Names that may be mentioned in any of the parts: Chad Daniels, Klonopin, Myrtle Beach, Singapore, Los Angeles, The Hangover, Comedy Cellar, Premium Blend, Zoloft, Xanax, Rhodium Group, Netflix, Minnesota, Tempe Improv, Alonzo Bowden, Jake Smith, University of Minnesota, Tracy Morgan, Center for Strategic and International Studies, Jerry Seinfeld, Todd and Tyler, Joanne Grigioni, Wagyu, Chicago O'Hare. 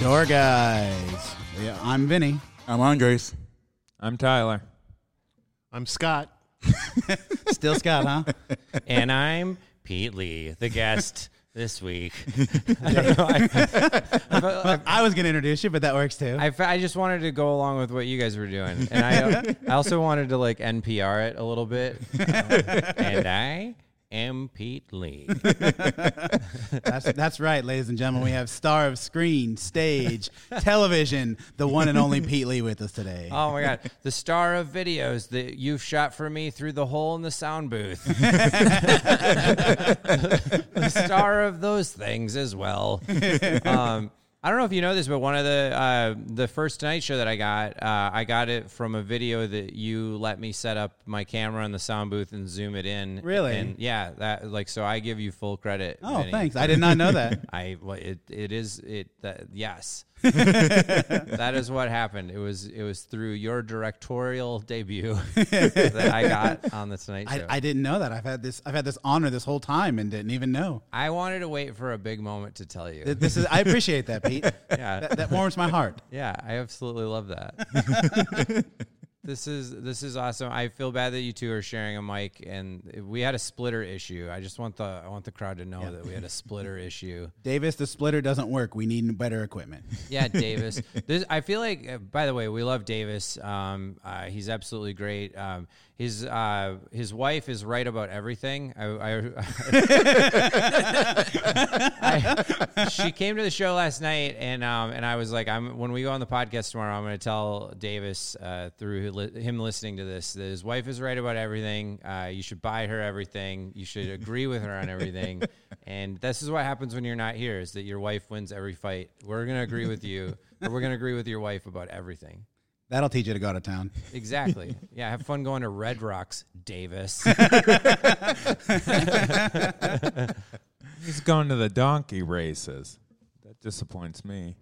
Door Guys. Yeah, I'm Vinny. I'm Andres. I'm Tyler. I'm Scott. Still Scott, huh? And I'm Pete Lee, the guest this week. I don't know. I was going to introduce you, but that works too. I just wanted to go along with what you guys were doing. And I also wanted to like NPR it a little bit. And I am Pete Lee. That's right, ladies and gentlemen. We have star of screen, stage, television, the one and only Pete Lee with us today. Oh my God, the star of videos that you've shot for me through the hole in the sound booth. The star of those things as well. I don't know if you know this, but one of the first Tonight Show that I got it from a video that you let me set up my camera in the sound booth and zoom it in. Really? And yeah, that like so I give you full credit. Oh, Vinny. Thanks. I did not know that. Yes. That is what happened. It was through your directorial debut that I got on the Tonight Show. I didn't know that. I've had this honor this whole time and didn't even know. I wanted to wait for a big moment to tell you. I appreciate that, Pete. Yeah, that warms my heart. Yeah, I absolutely love that. This is awesome. I feel bad that you two are sharing a mic, and we had a splitter issue. I just want the crowd to know that we had a splitter issue. Davis, the splitter doesn't work. We need better equipment. Yeah, Davis. I feel like, by the way, we love Davis. He's absolutely great. His wife is right about everything. She came to the show last night, and I was like, when we go on the podcast tomorrow, I'm going to tell Davis through him listening to this that his wife is right about everything. You should buy her everything. You should agree with her on everything. And this is what happens when you're not here: is that your wife wins every fight. We're going to agree with you, or we're going to agree with your wife about everything. That'll teach you to go out of town. Exactly. Yeah, have fun going to Red Rocks, Davis. He's going to the donkey races. That disappoints me.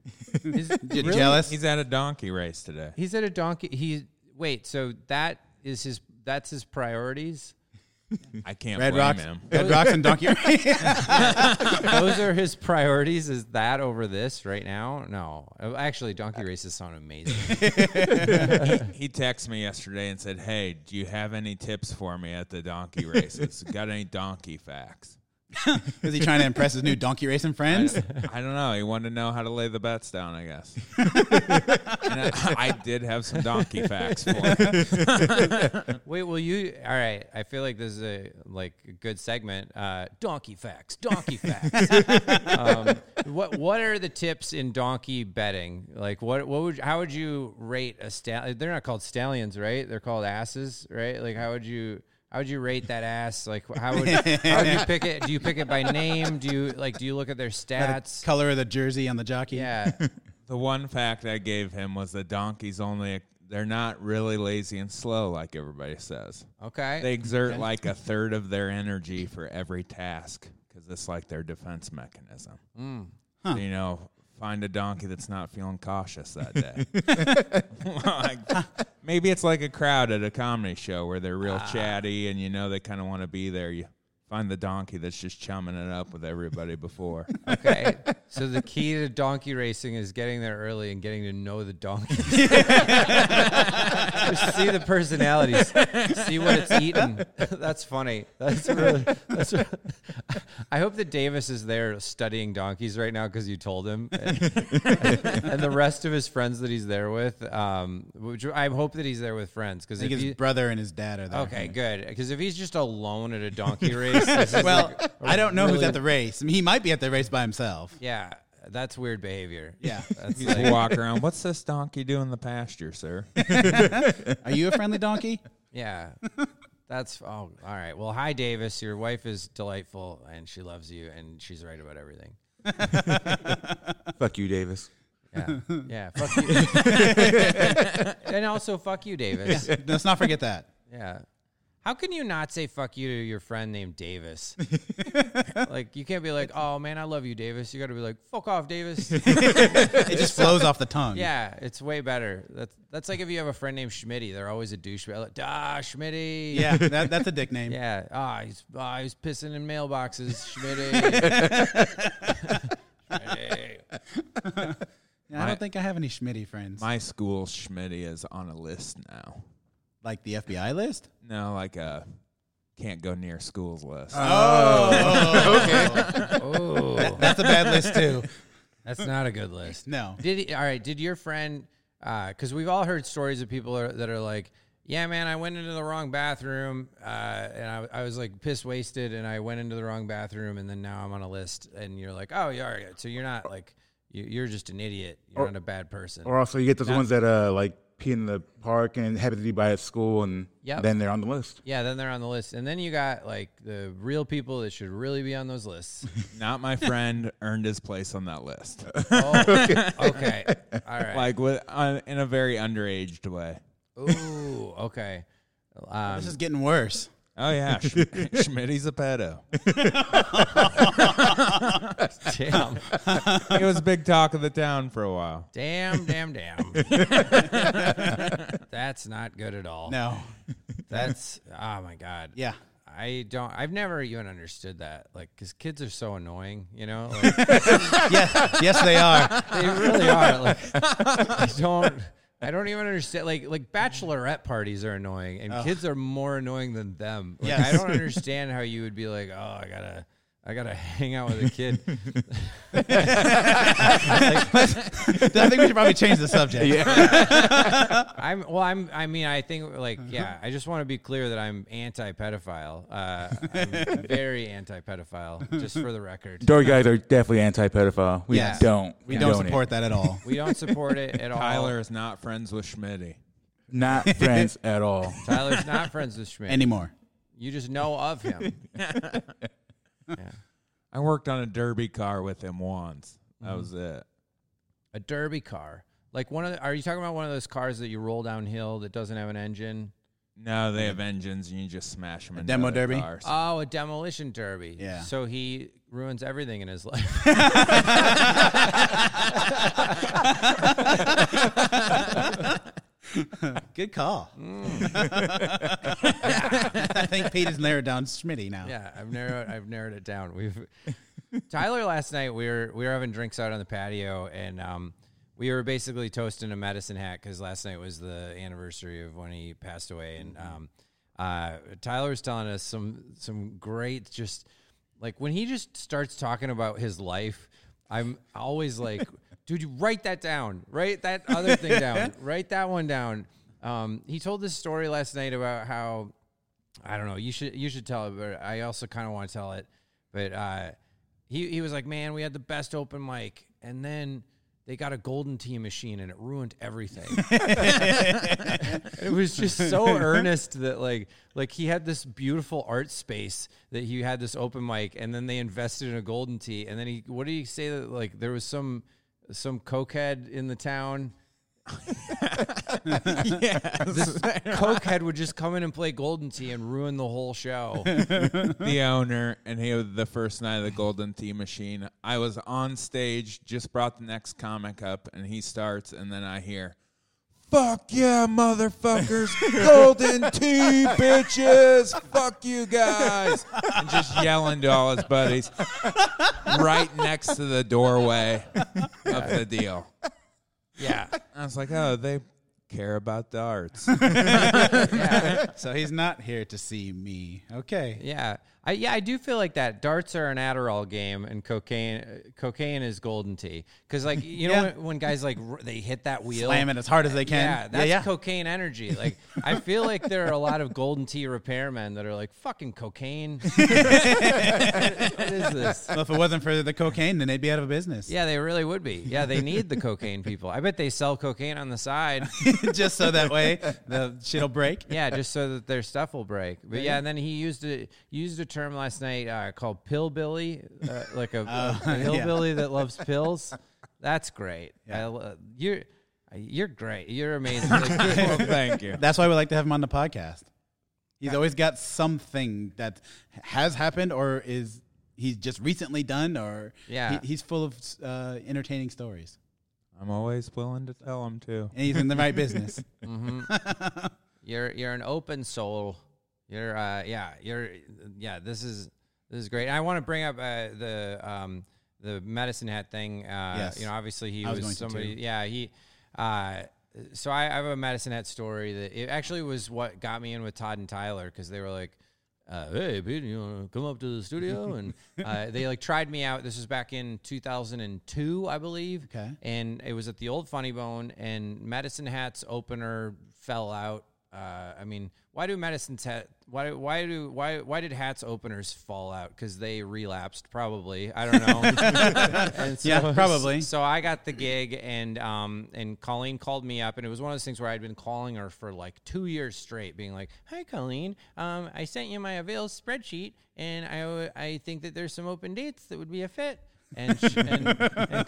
Really? Jealous? He's at a donkey race today. He's at a donkey. Wait. So that's his priorities. I can't blame him. Red Rocks and donkey race. Those are his priorities. Is that over this right now? No. Actually, donkey races sound amazing. He texted me yesterday and said, "Hey, do you have any tips for me at the donkey races? Got any donkey facts?" Is he trying to impress his new donkey racing friends? I don't know. He wanted to know how to lay the bets down, I guess. I did have some donkey facts for him. Wait, will you? All right. I feel like this is a good segment. Donkey facts. What are the tips in donkey betting? Like how would you rate a stallion? They're not called stallions, right? They're called asses, right? Like how would you rate that ass? Like, how would you pick it? Do you pick it by name? Do you look at their stats? The color of the jersey on the jockey? Yeah. The one fact I gave him was the donkeys they're not really lazy and slow like everybody says. Okay. They exert like a third of their energy for every task because it's like their defense mechanism. Mm. Huh. So, find a donkey that's not feeling cautious that day. Maybe it's like a crowd at a comedy show where they're real chatty and, they kind of want to be there. You find the donkey that's just chumming it up with everybody before. Okay. So the key to donkey racing is getting there early and getting to know the donkeys. Just see the personalities. See what it's eating. That's funny. That's really, I hope that Davis is there studying donkeys right now because you told him. And the rest of his friends that he's there with, which I hope that he's there with friends. Because his brother and his dad are there. Okay, good. Because if he's just alone at a donkey race, I don't know really who's at the race. He might be at the race by himself. Yeah, that's weird behavior. Yeah, you walk around. What's this donkey doing in the pasture, sir? Are you a friendly donkey? Yeah, all right. Well, hi, Davis. Your wife is delightful, and she loves you, and she's right about everything. Fuck you, Davis. Yeah. Fuck you. And also, fuck you, Davis. Yeah. Let's not forget that. Yeah. How can you not say fuck you to your friend named Davis? Like, you can't be like, oh, man, I love you, Davis. You got to be like, fuck off, Davis. It just flows off the tongue. Yeah, it's way better. That's like if you have a friend named Schmitty. They're always a douchebag. Like, Schmitty. Yeah, that's a dick name. Yeah. He's pissing in mailboxes, Schmitty. Schmitty. think I have any Schmitty friends. My school Schmitty is on a list now. Like the FBI list? No, like a can't go near schools list. Oh, okay. Oh, that's a bad list too. That's not a good list. No. Did your friend? Because we've all heard stories of people that are like, yeah, man, I went into the wrong bathroom, and I was like piss wasted, and I went into the wrong bathroom, and then now I'm on a list. And you're like, oh, yeah, so you're not like, you're just an idiot. You're not a bad person. Or also, you get those ones that like pee in the park and happen to be by a school, and then they're on the list. Yeah, then they're on the list, and then you got like the real people that should really be on those lists. Not my friend earned his place on that list. Oh, okay, all right. Like in a very underaged way. Ooh, okay. This is getting worse. Oh, yeah. Schmitty's a pedo. Damn. It was big talk of the town for a while. Damn. That's not good at all. No. That's, oh, my God. Yeah. I've never even understood that. Like, because kids are so annoying, you know? Like, yes, they are. They really are. Like, I don't even understand. Like bachelorette parties are annoying, and kids are more annoying than them. Like, yes. I don't understand how you would be like, oh, I gotta hang out with a kid. I think we should probably change the subject. Yeah. I just want to be clear that I'm anti-pedophile. I'm very anti-pedophile, just for the record. Door guys are definitely anti-pedophile. We don't support that at all. We don't support it at all. Tyler is not friends with Schmitty. Not friends at all. Tyler's not friends with Schmitty. Anymore. You just know of him. Yeah. I worked on a derby car with him once. That was it. A derby car? Like are you talking about one of those cars that you roll downhill that doesn't have an engine? No, they have engines and you just smash them. A demo derby? Cars. Oh, a demolition derby. Yeah. So he ruins everything in his life. Good call. I think Pete has narrowed down Schmitty now. Yeah, I've narrowed it down. Tyler last night we were having drinks out on the patio, and we were basically toasting a Medicine Hat because last night was the anniversary of when he passed away, and Tyler was telling us some great, just like when he just starts talking about his life, I'm always like. Dude, you write that down. Write that other thing down. Write that one down. He told this story last night about how, I don't know, you should tell it, but I also kind of want to tell it. But he was like, man, we had the best open mic, and then they got a golden tea machine, and it ruined everything. It was just so earnest that like he had this beautiful art space that he had this open mic, and then they invested in a golden tea, and then what did he say that like there was some cokehead in the town. This cokehead would just come in and play golden tea and ruin the whole show. The owner, and he was the first night of the golden tea machine. I was on stage, just brought the next comic up, and he starts, and then I hear, fuck yeah, motherfuckers, golden tea, bitches, fuck you guys. And just yelling to all his buddies right next to the doorway of the deal. Yeah. I was like, oh, they care about the arts. Yeah. So he's not here to see me. Okay. Yeah. I do feel like that. Darts are an Adderall game, and cocaine is golden tea. Because, like, you know, when guys, like, they hit that wheel. Slam it as hard as they can. Yeah, that's cocaine energy. Like, I feel like there are a lot of golden tea repairmen that are like, fucking cocaine. What is this? Well, if it wasn't for the cocaine, then they'd be out of business. Yeah, they really would be. Yeah, they need the cocaine people. I bet they sell cocaine on the side. Just so that way the shit will break. Yeah, just so that their stuff will break. But, yeah, and then he used a term last night called pillbilly, like a hillbilly that loves pills. That's great. Yeah. You're great. You're amazing. Well, thank you. That's why we like to have him on the podcast. He's always got something that has happened or is he's just recently done, or he's full of entertaining stories. I'm always willing to tell him too. And he's in the right business. Mm-hmm. You're an open soul. This is great. I want to bring up the the Medicine Hat thing. Yes. You know, obviously he was somebody. Yeah, he. So I have a Medicine Hat story that it actually was what got me in with Todd and Tyler, because they were like, "Hey, Pete, you want to come up to the studio?" And they like tried me out. This was back in 2002, I believe. Okay. And it was at the old Funny Bone, and Medicine Hat's opener fell out. I mean, why do Medicine Hat? Why did Hat's openers fall out? Because they relapsed, probably. I don't know. So, yeah, probably. So I got the gig, and Colleen called me up, and it was one of those things where I'd been calling her for like 2 years straight, being like, "Hi, Colleen, I sent you my avail spreadsheet, and I think that there's some open dates that would be a fit." And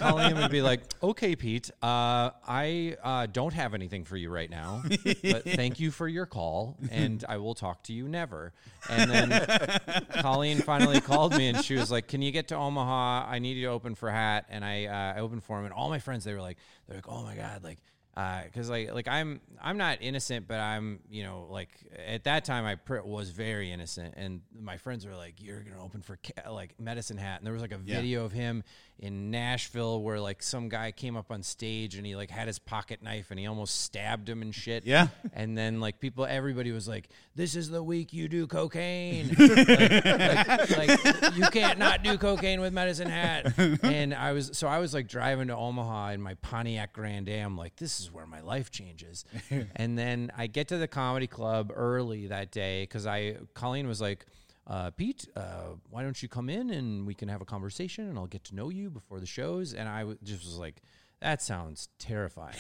Colleen would be like, "Okay, Pete, I don't have anything for you right now, but thank you for your call, and I will talk to you never." And then Colleen finally called me, and she was like, "Can you get to Omaha? I need you to open for Hat." And I opened for him, and all my friends, they were like, "Oh my God, like." Because like I'm not innocent, but I'm, you know, like at that time I was very innocent, and my friends were like, "You're gonna open for Medicine Hat," and there was like a video of him in Nashville where like some guy came up on stage and he like had his pocket knife and he almost stabbed him and shit. Yeah. And then like everybody was like, "This is the week you do cocaine." like you can't not do cocaine with Medicine Hat. And I was like driving to Omaha in my Pontiac Grand Am, like, this is where my life changes. And then I get to the comedy club early that day, because Colleen was like, "Pete, why don't you come in and we can have a conversation and I'll get to know you before the shows." And I just was like, that sounds terrifying.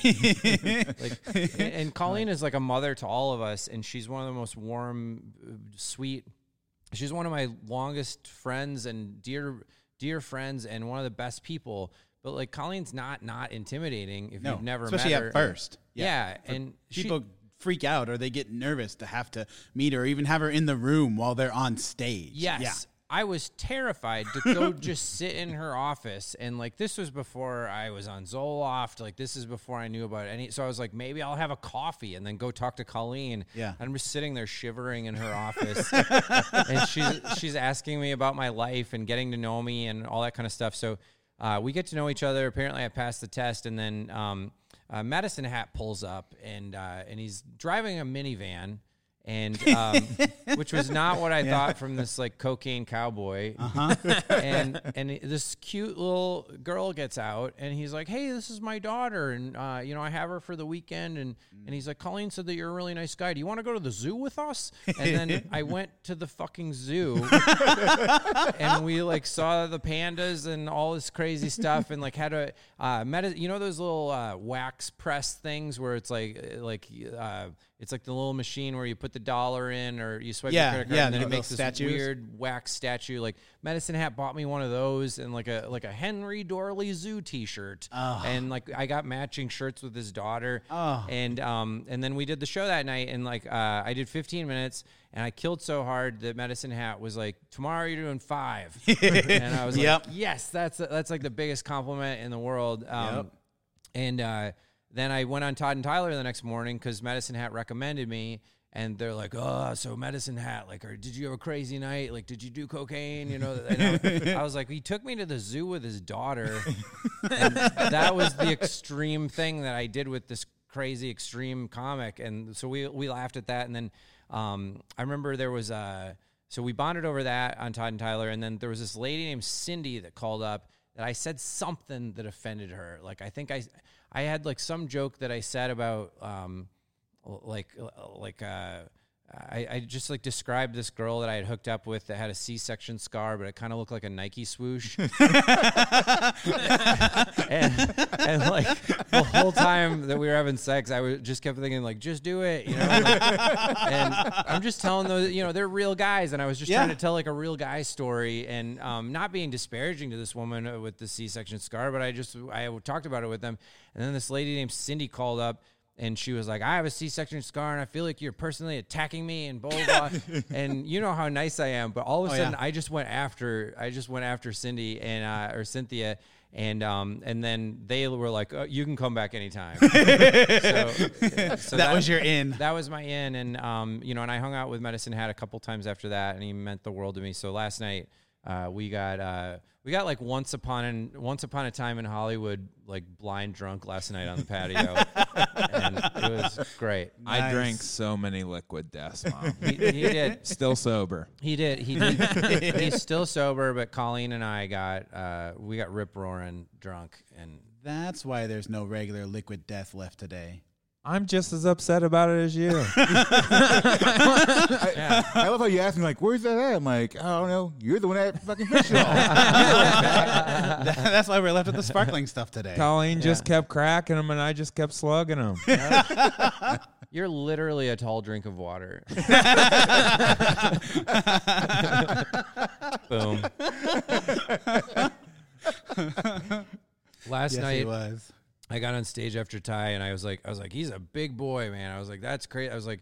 And Colleen is like a mother to all of us. And she's one of the most warm, sweet. She's one of my longest friends and dear friends, and one of the best people. But like, Colleen's not intimidating if you've never met her. Especially at first. Yeah. And people freak out, or they get nervous to have to meet her, or even have her in the room while they're on stage. Yes. Yeah. I was terrified to go just sit in her office, and like, this was before I was on Zoloft. Like, this is before I knew about any. So I was like, maybe I'll have a coffee and then go talk to Colleen. Yeah. And I'm just sitting there shivering in her office, and she's asking me about my life and getting to know me and all that kind of stuff. So we get to know each other. Apparently I passed the test, and then Medicine Hat pulls up, and he's driving a minivan, and which was not what I thought from this like cocaine cowboy. And this cute little girl gets out, and he's like, "Hey, this is my daughter, and you know, I have her for the weekend." And he's like, "Colleen said that you're a really nice guy. Do you want to go to the zoo with us?" And then I went to the fucking zoo, and we like saw the pandas and all this crazy stuff, and like had a you know those little wax press things where it's like it's like the little machine where you put the $1 in, or you swipe your credit card, and then it makes this weird wax statue. Like, Medicine Hat bought me one of those, and like a Henry Dorley Zoo T-shirt, and like I got matching shirts with his daughter, and then we did the show that night, and like I did 15 minutes, and I killed so hard that Medicine Hat was like, "Tomorrow you're doing 5," and I was like, "Yes, that's like the biggest compliment in the world," and. Then I went on Todd and Tyler the next morning because Medicine Hat recommended me, and they're like, "Oh, so Medicine Hat, like, or did you have a crazy night? Like, did you do cocaine?" You know, and I was like, he took me to the zoo with his daughter, and that was the extreme thing that I did with this crazy extreme comic, and so we laughed at that, and then I remember there was so we bonded over that on Todd and Tyler, and then there was this lady named Cindy that called up, and I said something that offended her, like I think I had like some joke that I said about I just like described this girl that I had hooked up with that had a C-section scar, but it kind of looked like a Nike swoosh. and like the whole time that we were having sex, I was just kept thinking like, just do it, you know. And I'm just telling those, you know, they're real guys, and I was just trying to tell like a real guy story, and not being disparaging to this woman with the C-section scar, but I talked about it with them, and then this lady named Cindy called up. And she was like, "I have a C-section scar, and I feel like you're personally attacking me," and blah, blah, blah. And you know how nice I am, but all of a sudden, I just went after Cindy and or Cynthia, and then they were like, "Oh, you can come back anytime." So that was your in. That was my in, and you know, and I hung out with Medicine Hat a couple times after that, and he meant the world to me. So last night, We got like once upon a time in Hollywood, like blind drunk last night on the patio, and it was great. Nice. I drank so many liquid deaths, Mom. He did. Still sober. He did. He's still sober, but Colleen and I got we got rip roaring drunk, and that's why there's no regular liquid death left today. I'm just as upset about it as you. I love how you asked me, like, where's that at? I'm like, I don't know. You're the one that fucking finished it all. That's why we're left with the sparkling stuff today. Colleen just kept cracking them, and I just kept slugging them. You're literally a tall drink of water. Boom. Last night... He was. I got on stage after Ty, and I was like, he's a big boy, man. I was like, that's crazy. I was like,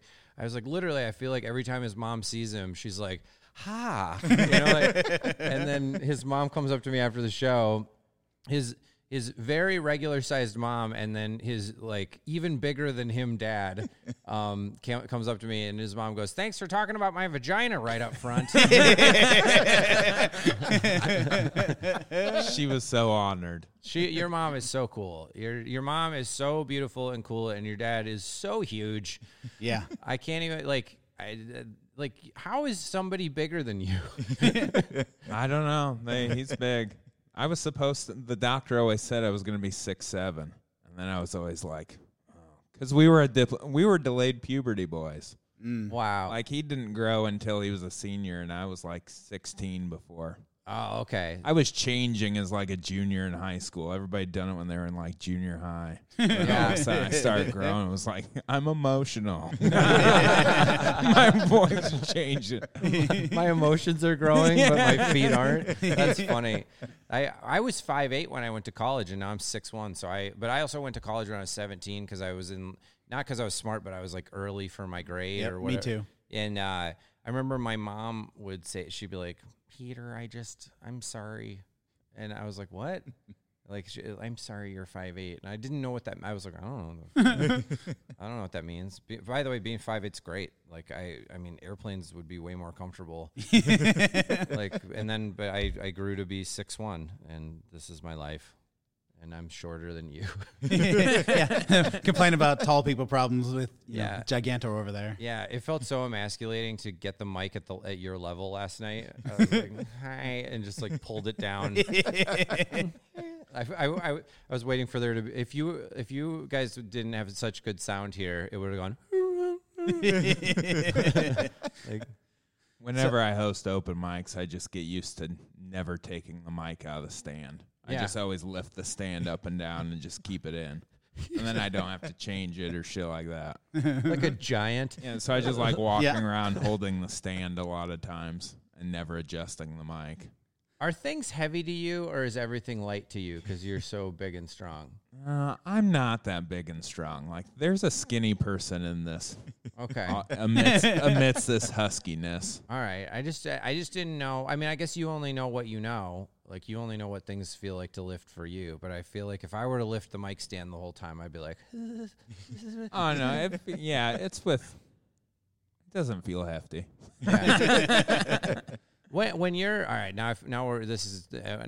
literally, I feel like every time his mom sees him, she's like, ha, you know. Like, and then his mom comes up to me after the show, his very regular sized mom, and then his like even bigger than him dad, comes up to me, and his mom goes, "Thanks for talking about my vagina right up front." She was so honored. Your mom is so cool. Your mom is so beautiful and cool, and your dad is so huge. Yeah, I can't even like how is somebody bigger than you? I don't know. He's big. I was supposed to, the doctor always said I was going to be 6'7", and then I was always like, because we were delayed puberty boys. Mm. Wow, like he didn't grow until he was a senior, and I was like 16 before. Oh, okay. I was changing as like a junior in high school. Everybody done it when they were in like junior high. All of a sudden I started growing. It was like, I'm emotional. My voice is changing. My emotions are growing, but my feet aren't. That's funny. I was 5'8" when I went to college, and now I'm 6'1". But I also went to college when I was 17 because I was in, not because I was smart, but I was like early for my grade or whatever. Me too. And I remember my mom would say, she'd be like, "Peter, I'm sorry." And I was like, what? Like, I'm sorry you're 5'8". And I didn't know what that, I was like, I don't know what that means. By the way, being 5'8's great. Like, I mean, airplanes would be way more comfortable. Like, and then, but I grew to be 6'1", and this is my life. And I'm shorter than you. Complain about tall people problems with you know, Gigantor over there. Yeah, it felt so emasculating to get the mic at your level last night. I was like, hi, and just like pulled it down. I was waiting for there to be, if you guys didn't have such good sound here, it would have gone. Like, whenever I host open mics, I just get used to never taking the mic out of the stand. I just always lift the stand up and down and just keep it in. And then I don't have to change it or shit like that. Like a giant. Yeah, so I just like walking around holding the stand a lot of times and never adjusting the mic. Are things heavy to you, or is everything light to you because you're so big and strong? I'm not that big and strong. Like, there's a skinny person in this. Okay. Amidst this huskiness. All right. I just didn't know. I mean, I guess you only know what you know. Like, you only know what things feel like to lift for you. But I feel like if I were to lift the mic stand the whole time, I'd be like, oh, no. It doesn't feel hefty. Yeah. When you're all right now and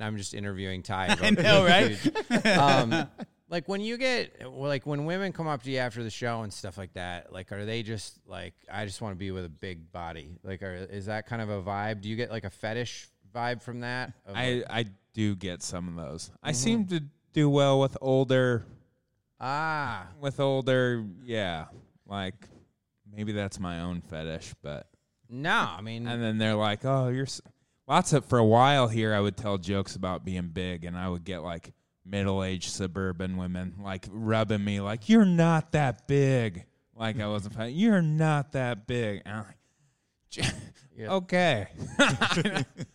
I'm just interviewing Ty. I know, right? Like when women come up to you after the show and stuff like that, like, are they just like, I just want to be with a big body? Like, is that kind of a vibe? Do you get like a fetish vibe from that? I do get some of those. Mm-hmm. I seem to do well with older. Like, maybe that's my own fetish, but. No, I mean... And then they're like, oh, you're... Lots of... For a while here, I would tell jokes about being big, and I would get, like, middle-aged suburban women, like, rubbing me, like, you're not that big. Like, I wasn't... You're not that big. And I'm like, okay.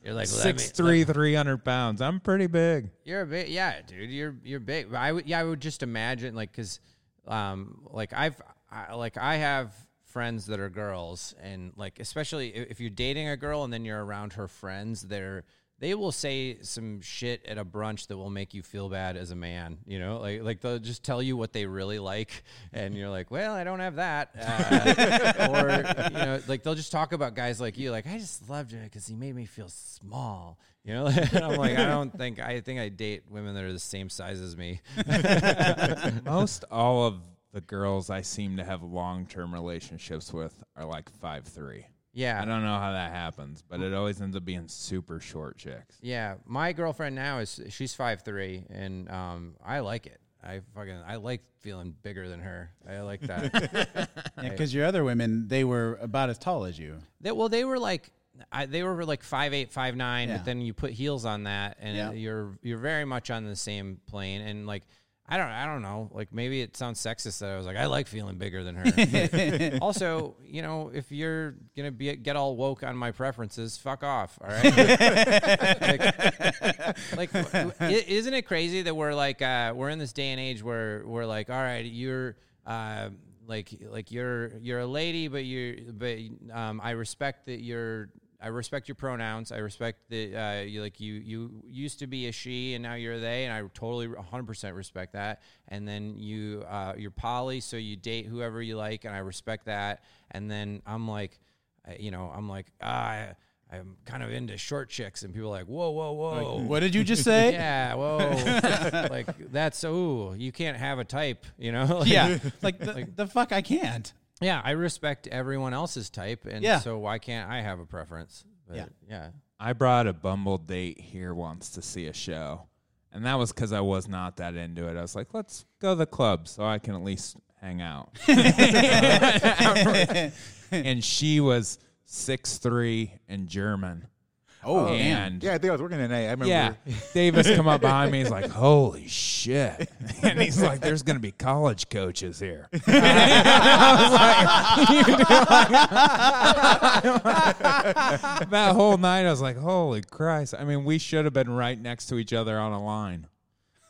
You're like... 6'3", 300 pounds. I'm pretty big. You're a big... Yeah, dude, you're big. But I would just imagine, like, because, I have... friends that are girls, and like, especially if you're dating a girl and then you're around her friends, they're they will say some shit at a brunch that will make you feel bad as a man, you know, like they'll just tell you what they really like. And you're like, well, I don't have that. Or, you know, like they'll just talk about guys like you, like, I just loved him because he made me feel small. You know, and I'm like, I think I date women that are the same size as me. Most all of the girls I seem to have long-term relationships with are like 5'3". Yeah. I don't know how that happens, but it always ends up being super short chicks. Yeah. My girlfriend now she's 5'3", and I like it. I like feeling bigger than her. I like that. Yeah, because your other women, they were about as tall as you. They were like... they were like 5'8", 5'9", yeah. But then you put heels on that, and yeah. you're very much on the same plane. And like, I don't know, like maybe it sounds sexist that I was like, I like feeling bigger than her. Also, you know, if you're gonna get all woke on my preferences, fuck off. All right. like, isn't it crazy that we're like we're in this day and age where we're like, all right, you're. Like you're a lady, but I respect your pronouns. I respect that you used to be a she and now you're a they, and I totally 100% respect that. And then you're poly, so you date whoever you like, and I respect that. And then I'm like, I'm kind of into short chicks, and people are like, whoa, whoa, whoa. Like, what did you just say? Yeah, whoa. Like, that's, you can't have a type, you know? Like, yeah, like the fuck I can't. Yeah, I respect everyone else's type, and so why can't I have a preference? But, yeah. I brought a Bumble date here once to see a show, and that was because I was not that into it. I was like, let's go to the club so I can at least hang out. And she was... 6'3" and German. Oh, and man. Yeah, I think I was working in A. I remember. Yeah. Davis come up behind me. He's like, holy shit. And he's like, there's going to be college coaches here. I was like, that whole night, I was like, holy Christ. I mean, we should have been right next to each other on a line.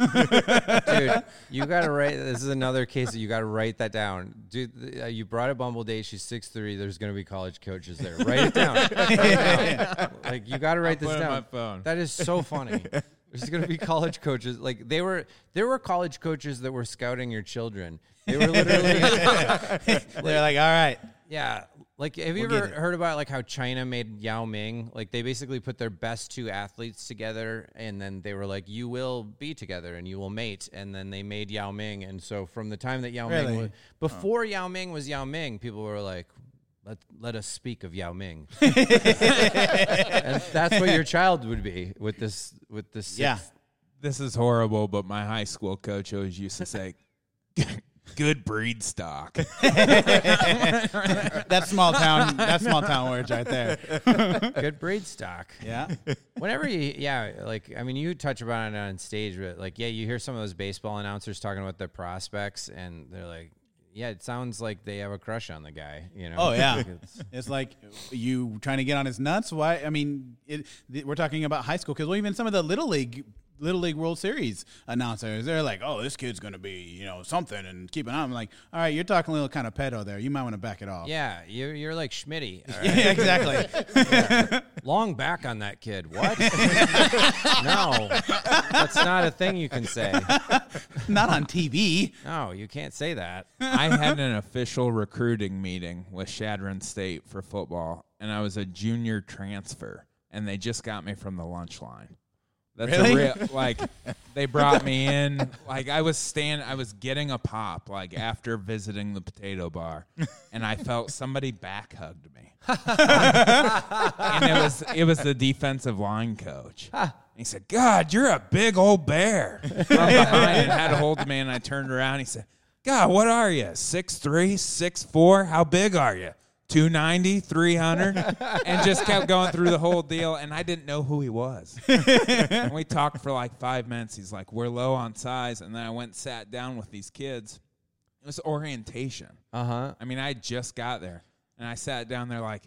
Dude, you gotta write. This is another case that you gotta write that down, dude. You brought a Bumble date. She's 6'3". There's gonna be college coaches there. Write it down. Like you gotta write this down. On my phone. That is so funny. There's gonna be college coaches. Like there were college coaches that were scouting your children. They were literally. They're like, all right, yeah. Like, have you ever heard about, like, how China made Yao Ming? Like, they basically put their best two athletes together, and then they were like, you will be together, and you will mate. And then they made Yao Ming. And so from the time that Yao Ming was... Before Yao Ming was Yao Ming, people were like, let us speak of Yao Ming. And that's what your child would be with this. Yeah. This is horrible, but my high school coach always used to say... Good breed stock. That's small town words right there. Good breed stock. Yeah. Whenever you touch about it on stage, but you hear some of those baseball announcers talking about their prospects, and they're like, yeah, it sounds like they have a crush on the guy, you know? Oh, yeah. It's like you trying to get on his nuts. Why? I mean, we're talking about high school kids. Well, even some of the Little League World Series announcers, they're like, oh, this kid's going to be, you know, something, and keep an eye. I'm like, all right, you're talking a little kind of pedo there. You might want to back it off. Yeah, you're like Schmitty. All right? Yeah, exactly. Yeah. Long back on that kid. What? No, that's not a thing you can say. Not on TV. No, you can't say that. I had an official recruiting meeting with Shadron State for football, and I was a junior transfer, and they just got me from the lunch line. That's really? They brought me in. Like, I was getting a pop, like, after visiting the potato bar, and I felt somebody back hugged me. And it was the defensive line coach. Huh. And he said, God, you're a big old bear. From behind and had a hold of me, and I turned around, and he said, God, what are you? 6'3", 6'4"? How big are you? 290, 300, and just kept going through the whole deal, and I didn't know who he was. And we talked for like 5 minutes. He's like, we're low on size. And then I went and sat down with these kids. It was orientation. Uh-huh. I mean, I just got there, and I sat down there like,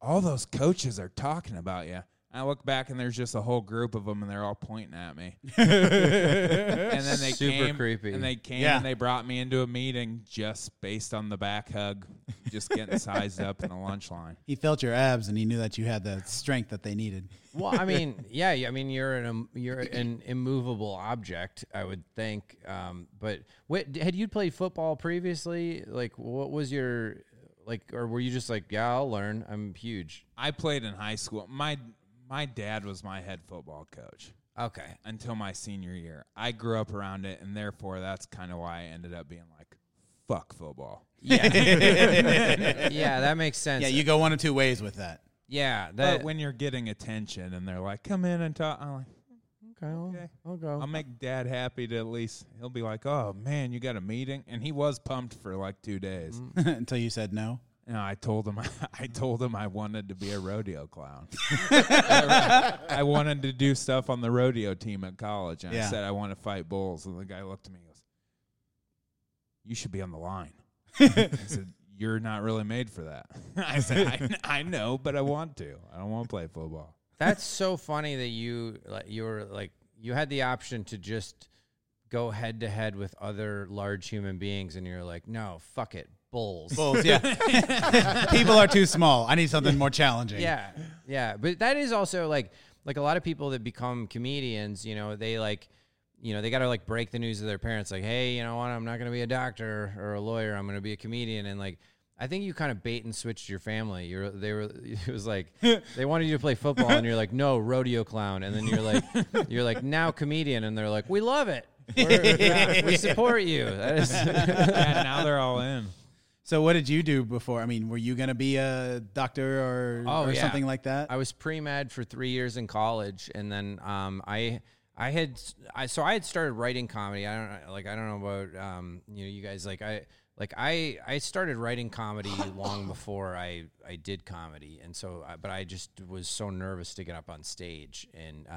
all those coaches are talking about you. I look back, and there's just a whole group of them, and they're all pointing at me. And then they Super creepy. And they came, and they brought me into a meeting just based on the back hug, just getting sized up in the lunch line. He felt your abs, and he knew that you had the strength that they needed. Well, I mean, yeah, I mean, you're an immovable object, I would think. But wait, had you played football previously? Like, what was your like, or were you just like, yeah, I'll learn. I'm huge. I played in high school. My dad was my head football coach. Okay. Until my senior year. I grew up around it, and therefore that's kind of why I ended up being like, fuck football. Yeah. Yeah, that makes sense. Yeah, you go one of two ways with that. Yeah. But when you're getting attention and they're like, come in and talk, I'm like, okay, I'll go. I'll make dad happy to at least, he'll be like, oh, man, you got a meeting? And he was pumped for like 2 days. Until you said no? No, I told him I wanted to be a rodeo clown. I wanted to do stuff on the rodeo team at college, and I said I want to fight bulls. And the guy looked at me and goes, you should be on the line. I said, you're not really made for that. I said, I know, but I want to. I don't want to play football. That's so funny that you had the option to just go head-to-head with other large human beings, and you're like, no, fuck it. Bulls, yeah. People are too small. I need something more challenging. Yeah, yeah. But that is also like a lot of people that become comedians, you know, they like, you know, they got to like break the news to their parents, like, hey, you know what, I'm not going to be a doctor or a lawyer. I'm going to be a comedian. And like, I think you kind of bait and switched your family. It was like they wanted you to play football, and you're like, no, rodeo clown. And then you're like now comedian, and they're like, we love it. We support you. Yeah, now they're all in. So what did you do before? I mean, were you going to be a doctor or something like that? I was pre-med for 3 years in college, and then I had started writing comedy. I started writing comedy long before I did comedy, and so but I just was so nervous to get up on stage. And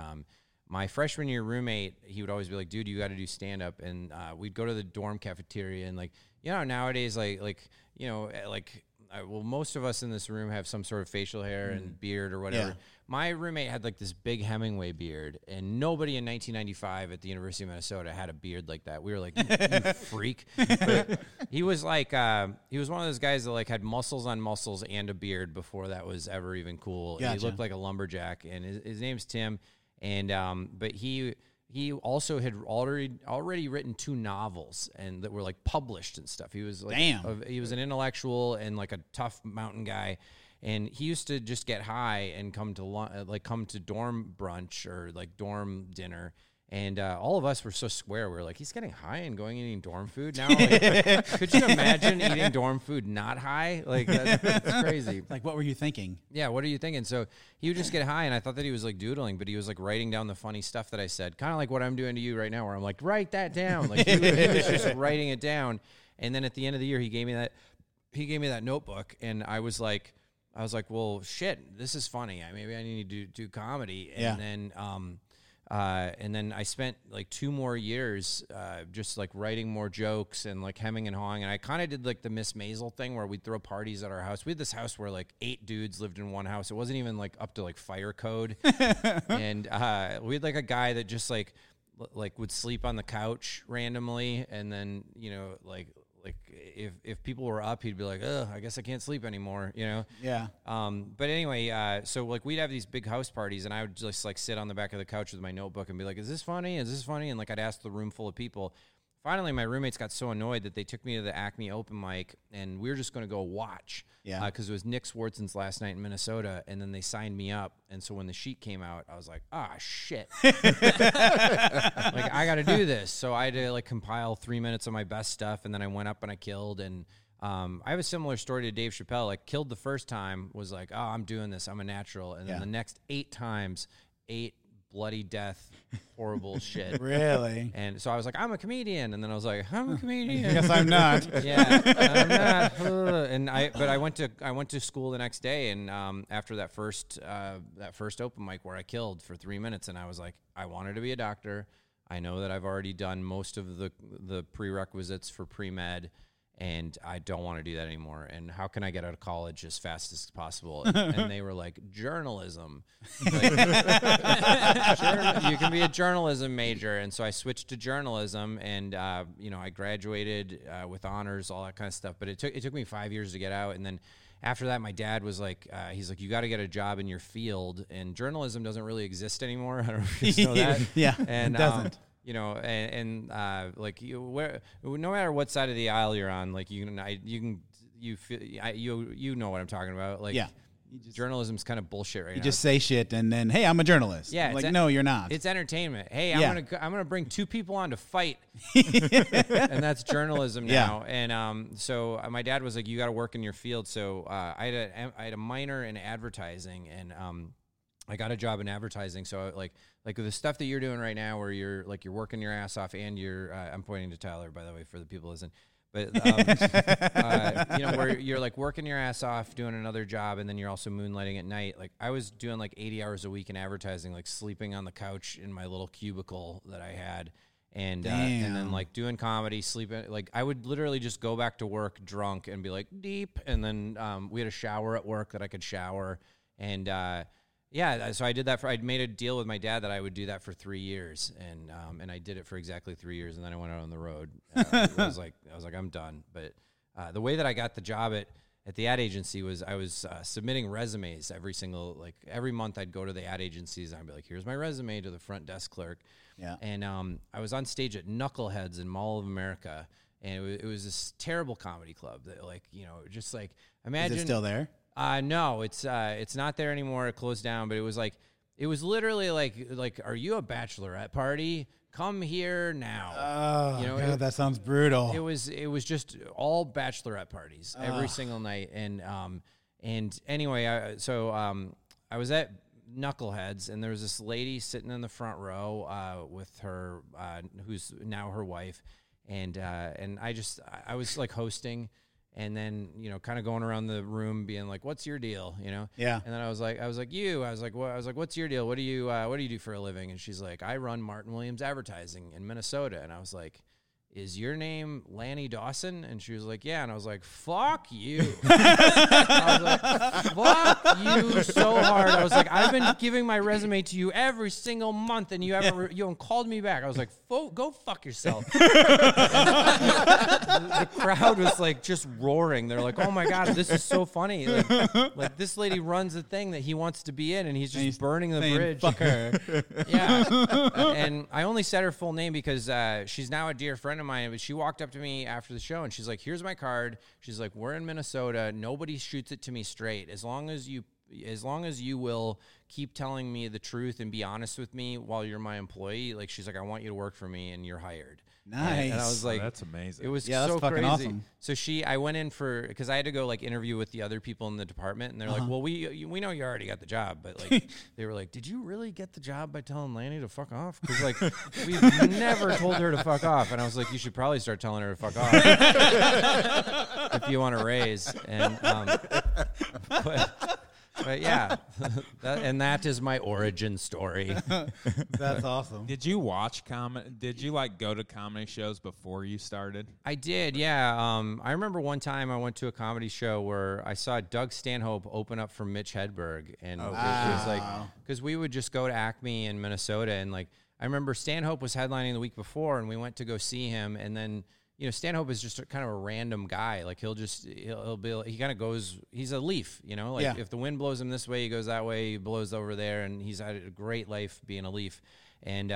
my freshman year roommate, he would always be like, dude, you got to do stand up, and we'd go to the dorm cafeteria and like. You know, nowadays, most of us in this room have some sort of facial hair and beard or whatever. Yeah. My roommate had, like, this big Hemingway beard, and nobody in 1995 at the University of Minnesota had a beard like that. We were like, you freak. But he was, like, he was one of those guys that, like, had muscles on muscles and a beard before that was ever even cool. Gotcha. He looked like a lumberjack, and his name's Tim, and but he... He also had already written 2 novels and that were like published and stuff. He was like, he was an intellectual and like a tough mountain guy, and he used to just get high and come to dorm brunch or like dorm dinner. And all of us were so square. We were like, he's getting high and going and eating dorm food now. Like, could you imagine eating dorm food not high? Like, that's crazy. Like, what were you thinking? Yeah, what are you thinking? So he would just get high, and I thought that he was, like, doodling, but he was, like, writing down the funny stuff that I said, kind of like what I'm doing to you right now, where I'm like, write that down. Like, he was just writing it down. And then at the end of the year, he gave me that notebook, and I was like, well, shit, this is funny. Maybe I need to do comedy. And then and then I spent like 2 more years just like writing more jokes and like hemming and hawing. And I kind of did like the Miss Maisel thing where we'd throw parties at our house. We had this house where like 8 dudes lived in one house. It wasn't even like up to like fire code. And we had like a guy that just like would sleep on the couch randomly. And then, you know, like if people were up, he'd be like, "Ugh, I guess I can't sleep anymore," you know? Yeah. But anyway, so like we'd have these big house parties, and I would just like sit on the back of the couch with my notebook and be like, "Is this funny? Is this funny?" And like I'd ask the room full of people. Finally, my roommates got so annoyed that they took me to the Acme open mic, and we were just going to go watch. Yeah. Because it was Nick Swartzen's last night in Minnesota, and then they signed me up. And so when the sheet came out, I was like, ah, shit. Like, I got to do this. So I had to, like, compile 3 minutes of my best stuff, and then I went up and I killed. And I have a similar story to Dave Chappelle. Like, killed the first time, was like, oh, I'm doing this. I'm a natural. And then the next 8 times, 8 bloody death, horrible shit. Really? And so I was like, I'm a comedian. And then I was like, I'm a comedian. Yes, I'm not. Yeah, I'm not. And I went to school the next day. And after that first open mic where I killed for 3 minutes, and I was like, I wanted to be a doctor. I know that I've already done most of the prerequisites for pre-med. and I don't want to do that anymore. And how can I get out of college as fast as possible? And they were like, journalism. Like, you can be a journalism major. And so I switched to journalism, and you know, I graduated with honors, all that kind of stuff. But it took me 5 years to get out, and then after that, my dad was like, he's like, you got to get a job in your field, and journalism doesn't really exist anymore. I don't know if you know that. Yeah, and, it doesn't. You know, like no matter what side of the aisle you're on, like you know what I'm talking about. Like, yeah. Journalism's kind of bullshit right now. You just say shit and then, hey, I'm a journalist. Yeah, like, no, you're not. It's entertainment. Hey, yeah. I'm gonna bring two people on to fight, and that's journalism now. Yeah. And so my dad was like, you got to work in your field. So I had a minor in advertising, and I got a job in advertising. So like the stuff that you're doing right now, where you're working your ass off, and you're I'm pointing to Tyler, by the way, for the people listening. But, you know, where you're like working your ass off, doing another job, and then you're also moonlighting at night. Like, I was doing like 80 hours a week in advertising, like sleeping on the couch in my little cubicle that I had. And then like doing comedy, sleeping, like I would literally just go back to work drunk and be like deep. And then, we had a shower at work that I could shower. And, yeah, so I did that I'd made a deal with my dad that I would do that for 3 years, and I did it for exactly 3 years, and then I went out on the road. I was like, I'm done. But the way that I got the job at the ad agency was I was submitting resumes every month. I'd go to the ad agencies and I'd be like, here's my resume, to the front desk clerk. Yeah. And I was on stage at Knuckleheads in Mall of America, and it was this terrible comedy club that, like, you know, just like, imagine. Is it still there? No, it's not there anymore. It closed down, but it was literally like, are you a bachelorette party? Come here now. Oh, you know, God, that sounds brutal. It was just all bachelorette parties every single night. And, anyway, I was at Knuckleheads, and there was this lady sitting in the front row, with her, who's now her wife. And I was like hosting. And then, you know, kind of going around the room being like, what's your deal, you know? Yeah. And then I was like, what's your deal? What do you do for a living? And she's like, I run Martin Williams Advertising in Minnesota. And I was like, is your name Lanny Dawson? And she was like, yeah. And I was like, fuck you. I was like, fuck you so hard. I was like, I've been giving my resume to you every single month, and you haven't called me back. I was like, go fuck yourself. The crowd was like just roaring. They're like, oh my God, this is so funny. Like this lady runs a thing that he wants to be in, and he's burning the bridge. Fuck her. Yeah. And I only said her full name because she's now a dear friend of mine, but she walked up to me after the show, and she's like, here's my card. She's like, we're in Minnesota. Nobody shoots it to me straight. As long as you will keep telling me the truth and be honest with me while you're my employee. Like, she's like, I want you to work for me, and you're hired. Nice. And I was like, oh, that's amazing. It was so fucking crazy. Awesome. So I went in because I had to go like interview with the other people in the department, and they're like, well, we know you already got the job, but like, they were like, did you really get the job by telling Lanny to fuck off? Because like, we've never told her to fuck off. And I was like, you should probably start telling her to fuck off if you want a raise. And, but yeah, that is my origin story. That's awesome. Did you watch comedy? Did you like go to comedy shows before you started? I did, yeah. I remember one time I went to a comedy show where I saw Doug Stanhope open up for Mitch Hedberg, and it was like, because we would just go to Acme in Minnesota, and like I remember Stanhope was headlining the week before, and we went to go see him, and then. You know, Stanhope is just kind of a random guy. Like he kind of goes, he's a leaf, you know, like if the wind blows him this way, he goes that way, he blows over there, and he's had a great life being a leaf. And,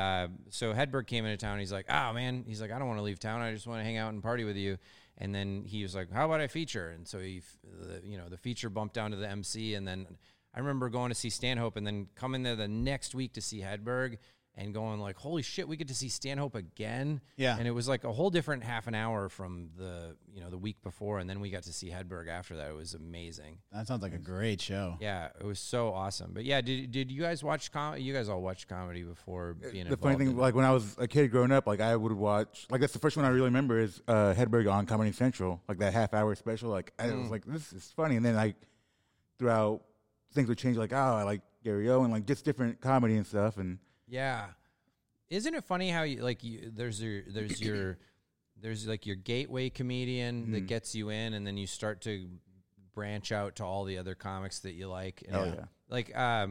so Hedberg came into town. He's like, oh man, he's like, I don't want to leave town. I just want to hang out and party with you. And then he was like, how about I feature? And so the feature bumped down to the MC. And then I remember going to see Stanhope and then coming there the next week to see Hedberg. And going like, holy shit, we get to see Stanhope again. Yeah. And it was like a whole different half an hour from the week before. And then we got to see Hedberg after that. It was amazing. That sounds like a great show. Yeah, it was so awesome. But yeah, did you guys watch comedy? You guys all watched comedy before being involved? The funny thing, like when I was a kid growing up, like I would watch, like that's the first one I really remember is Hedberg on Comedy Central. Like that half hour special. Like I was like, this is funny. And then like throughout, things would change. Like, oh, I like Gary O and like just different comedy and stuff. And yeah. Isn't it funny how you, like, there's your there's like your gateway comedian that gets you in, and then you start to branch out to all the other comics that you like. And like a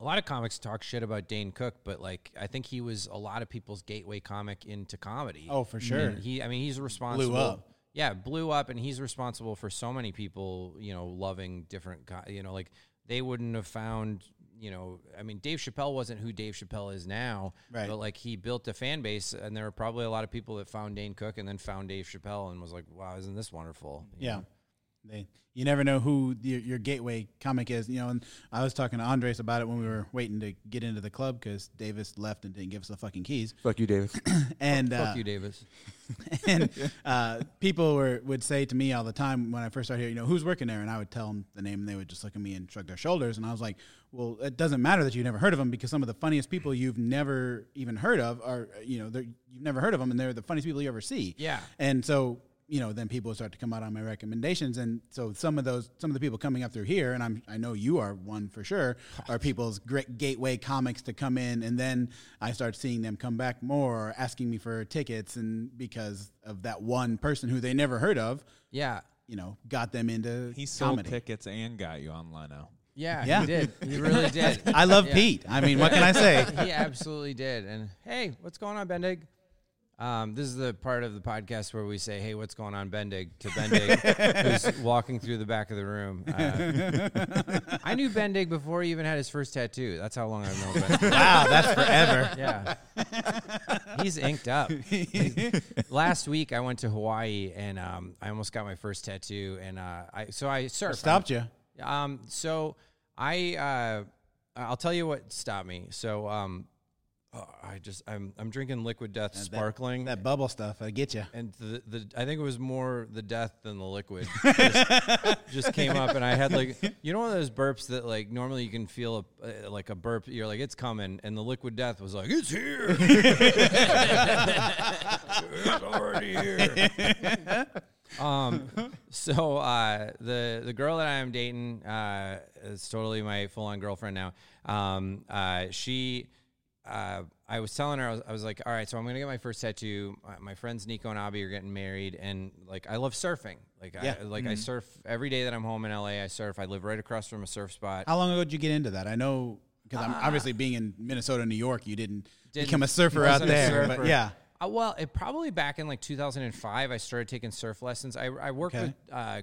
lot of comics talk shit about Dane Cook, but like I think he was a lot of people's gateway comic into comedy. Oh, for sure. And he, I mean, he's responsible. Blew up. Yeah, blew up, and he's responsible for so many people, you know, loving different, you know, like they wouldn't have found, you know, I mean, Dave Chappelle wasn't who Dave Chappelle is now, right, but like he built a fan base, and there were probably a lot of people that found Dane Cook and then found Dave Chappelle and was like, wow, isn't this wonderful? You know? You never know who your gateway comic is, you know, and I was talking to Andres about it when we were waiting to get into the club because Davis left and didn't give us the fucking keys. Fuck you, Davis. And fuck you, Davis. And people would say to me all the time when I first started here, you know, who's working there? And I would tell them the name, and they would just look at me and shrug their shoulders. And I was like, well, it doesn't matter that you never heard of them, because some of the funniest people you've never even heard of are, you know, you've never heard of them, and they're the funniest people you ever see. Yeah. And so, you know, then people start to come out on my recommendations. And so some of the people coming up through here, and I know you are one for sure, are people's great gateway comics to come in. And then I start seeing them come back more, or asking me for tickets, and because of that one person who they never heard of, you know, got them into comedy. He sold tickets and got you on Leno. Yeah, he did. He really did. I love Pete. I mean, what can I say? He absolutely did. And hey, what's going on, Bendig? This is the part of the podcast where we say, hey, what's going on, Bendig, to Bendig, who's walking through the back of the room. I knew Bendig before he even had his first tattoo. That's how long I've known Bendig. Wow, that's forever. Yeah. He's inked up. Last week, I went to Hawaii, and I almost got my first tattoo. And so I surfed. What stopped you? I'll tell you what stopped me. So, I'm drinking Liquid Death sparkling. That bubble stuff, I get you. And I think it was more the death than the liquid. just came up, and I had like, you know, one of those burps that like normally you can feel like a burp. You're like, it's coming, and the Liquid Death was like, it's here. It's already here. The girl that I am dating is totally my full on girlfriend now. I was telling her, I was like, all right, so I'm going to get my first tattoo. My friends Nico and Abby are getting married, and like, I love surfing. Like, I surf every day that I'm home in LA. I surf. I live right across from a surf spot. How long ago did you get into that? I know, because I'm obviously being in Minnesota, New York, you didn't become a surfer out there. Surfer. But yeah. Well, it probably back in like 2005, I started taking surf lessons. I worked with